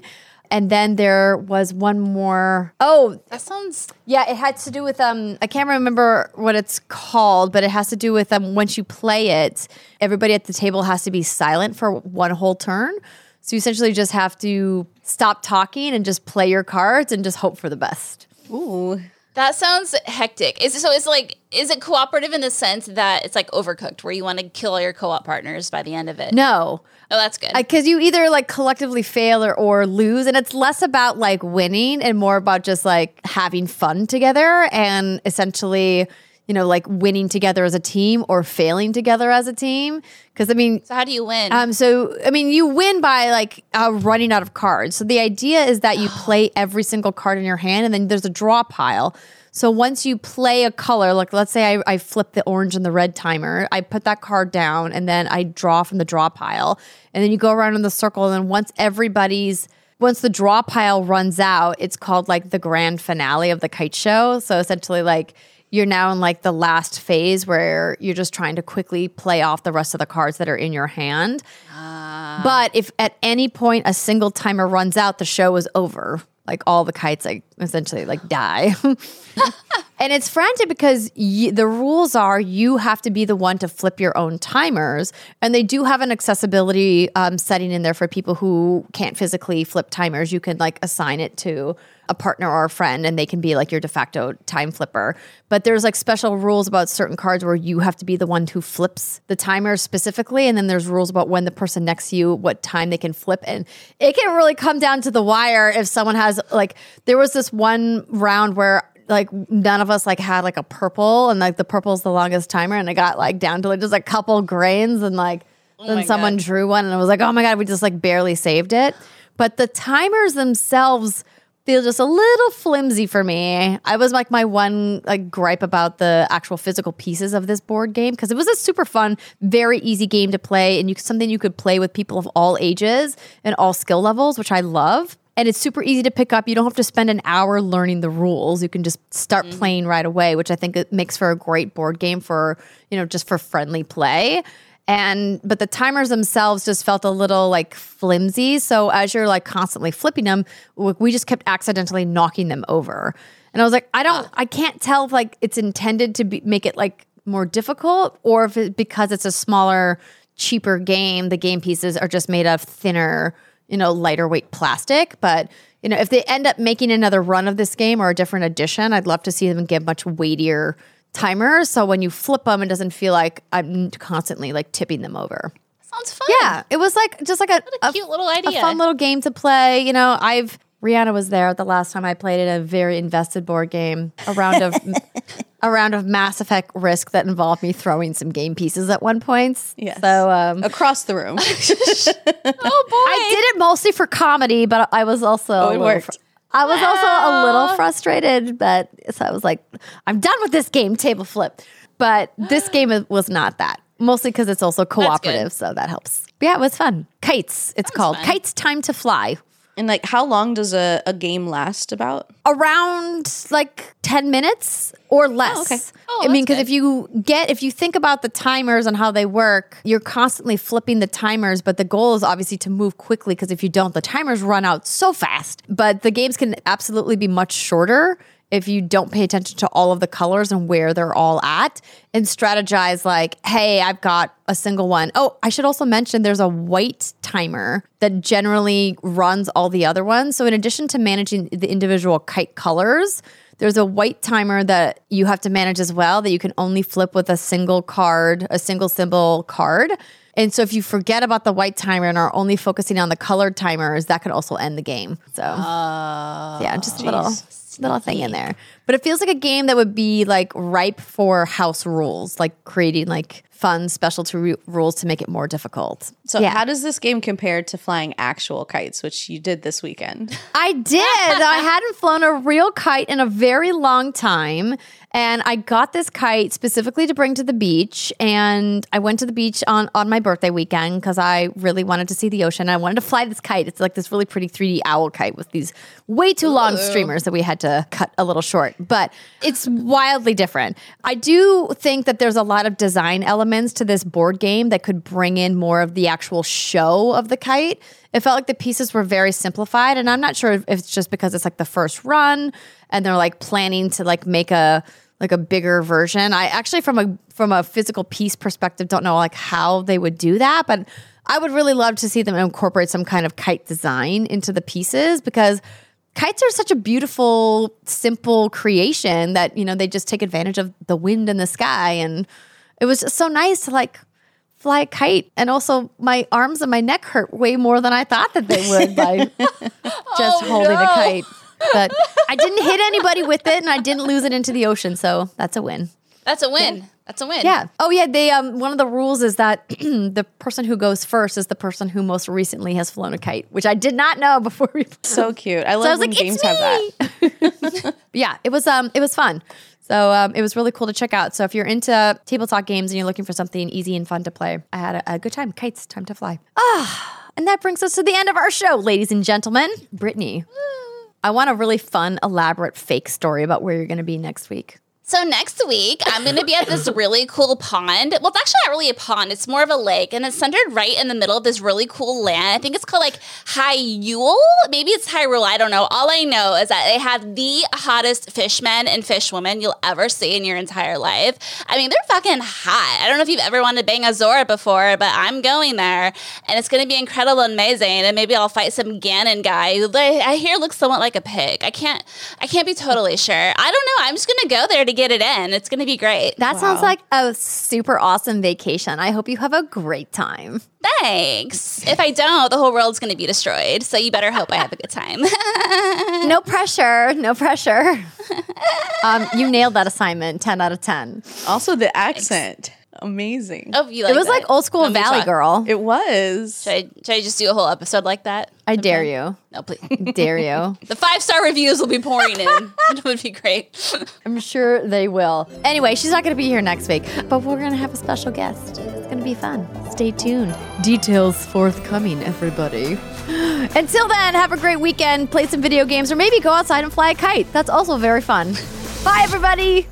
And then there was one more. Oh, that sounds. Yeah, it had to do with, um. I can't remember what it's called, but it has to do with um. once you play it, everybody at the table has to be silent for one whole turn. So you essentially just have to stop talking and just play your cards and just hope for the best. Ooh. That sounds hectic. Is it, so it's like, is it cooperative in the sense that it's like Overcooked, where you want to kill all your co-op partners by the end of it? No. Oh, that's good. Because you either like collectively fail or, or lose, and it's less about like winning and more about just like having fun together, and essentially, you know, like winning together as a team or failing together as a team. Because, I mean... So how do you win? Um, so, I mean, you win by, like, uh, running out of cards. So the idea is that you play every single card in your hand, and then there's a draw pile. So once you play a color, like, let's say I, I flip the orange and the red timer, I put that card down, and then I draw from the draw pile. And then you go around in the circle, and then once everybody's... Once the draw pile runs out, it's called, like, the grand finale of the kite show. So essentially, like... You're now in like the last phase where you're just trying to quickly play off the rest of the cards that are in your hand. Uh, but if at any point a single timer runs out, the show is over. Like all the kites like essentially like die. And it's frantic because y- the rules are you have to be the one to flip your own timers. And they do have an accessibility um, setting in there for people who can't physically flip timers. You can like assign it to a partner or a friend, and they can be like your de facto time flipper. But there's like special rules about certain cards where you have to be the one who flips the timer specifically. And then there's rules about when the person next to you, what time they can flip. And it can really come down to the wire if someone has like, there was this one round where like none of us like had like a purple, and like the purple's the longest timer. And it got like down to like just a couple grains, and like, oh then someone God. drew one and I was like, oh my God, we just like barely saved it. But the timers themselves feel just a little flimsy for me. I was like my one like gripe about the actual physical pieces of this board game, because it was a super fun, very easy game to play, and you something you could play with people of all ages and all skill levels, which I love. And it's super easy to pick up. You don't have to spend an hour learning the rules. You can just start mm-hmm. playing right away, which I think it makes for a great board game for, you know, just for friendly play. And but the timers themselves just felt a little like flimsy. So as you're like constantly flipping them, we just kept accidentally knocking them over. And I was like, I don't, I can't tell if like it's intended to be, make it like more difficult, or if it, because it's a smaller, cheaper game, the game pieces are just made of thinner, you know, lighter weight plastic. But, you know, if they end up making another run of this game or a different edition, I'd love to see them give much weightier timers, so when you flip them, it doesn't feel like I'm constantly like tipping them over. Sounds fun. Yeah, it was like just like a, a, a cute little idea, a fun little game to play. You know, I've Rihanna was there the last time I played it. A very invested board game, a round of a round of Mass Effect Risk that involved me throwing some game pieces at one point. Yes, so um, across the room. Oh boy! I did it mostly for comedy, but I was also oh, it worked. Fr- I was also a little frustrated, but so I was like, I'm done with this game, table flip. But this game was not that. Mostly because it's also cooperative, so that helps. Yeah, it was fun. Kites, it's Sounds called. Fun. Kites Time to Fly. And like, how long does a, a game last about? Around like ten minutes or less. Oh, okay. Oh, I mean, because if you get, if you think about the timers and how they work, you're constantly flipping the timers, but the goal is obviously to move quickly, because if you don't, the timers run out so fast. But the games can absolutely be much shorter if you don't pay attention to all of the colors and where they're all at, and strategize like, hey, I've got a single one. Oh, I should also mention there's a white timer that generally runs all the other ones. So in addition to managing the individual kite colors, there's a white timer that you have to manage as well, that you can only flip with a single card, a single symbol card. And so if you forget about the white timer and are only focusing on the colored timers, that could also end the game. So uh, yeah, just geez. a little... little thing in there. But it feels like a game that would be like ripe for house rules, like creating like fun specialty re- rules to make it more difficult. So yeah. How does this game compare to flying actual kites, which you did this weekend? I did. I hadn't flown a real kite in a very long time. And I got this kite specifically to bring to the beach. And I went to the beach on, on my birthday weekend because I really wanted to see the ocean. I wanted to fly this kite. It's like this really pretty three D owl kite with these way too long Ooh. streamers that we had to cut a little short. But it's wildly different. I do think that there's a lot of design elements to this board game that could bring in more of the actual show of the kite. It felt like the pieces were very simplified, and I'm not sure if it's just because it's like the first run and they're like planning to like make a like a bigger version. I actually from a from a physical piece perspective don't know like how they would do that, but I would really love to see them incorporate some kind of kite design into the pieces, because kites are such a beautiful, simple creation that, you know, they just take advantage of the wind and the sky, and it was just so nice to like fly a kite. And also my arms and my neck hurt way more than I thought that they would by just oh, holding no. a kite. But I didn't hit anybody with it, and I didn't lose it into the ocean. So that's a win. That's a win. Yeah. That's a win. Yeah. Oh, yeah. They um. One of the rules is that the person who goes first is the person who most recently has flown a kite, which I did not know before we played. So cute. I love so I was when like, games have that. Yeah. It was um. It was fun. So um, it was really cool to check out. So if you're into tabletop games and you're looking for something easy and fun to play, I had a, a good time. Kites, time to fly. Ah, and that brings us to the end of our show, ladies and gentlemen. Brittany, I want a really fun, elaborate fake story about where you're going to be next week. So next week, I'm going to be at this really cool pond. Well, it's actually not really a pond. It's more of a lake, and it's centered right in the middle of this really cool land. I think it's called, like, Hyul. Maybe it's Hyrule. I don't know. All I know is that they have the hottest fishmen and fishwomen you'll ever see in your entire life. I mean, they're fucking hot. I don't know if you've ever wanted to bang a Zora before, but I'm going there, and it's going to be incredible and amazing, and maybe I'll fight some Ganon guy who I hear looks somewhat like a pig. I can't I can't be totally sure. I don't know. I'm just going to go there to get it in. It's going to be great. That wow. sounds like a super awesome vacation. I hope you have a great time. Thanks. If I don't, the whole world's going to be destroyed. So you better hope I have a good time. No pressure. No pressure. Um, you nailed that assignment. ten out of ten. Also the accent. Thanks. Amazing. Oh, you like it was that. Like old school no, Valley Girl. It was. Should I, should I just do a whole episode like that? I sometime? dare you. No, please. Dare you. The five-star reviews will be pouring in. It would be great. I'm sure they will. Anyway, she's not going to be here next week, but we're going to have a special guest. It's going to be fun. Stay tuned. Details forthcoming, everybody. Until then, have a great weekend. Play some video games or maybe go outside and fly a kite. That's also very fun. Bye, everybody.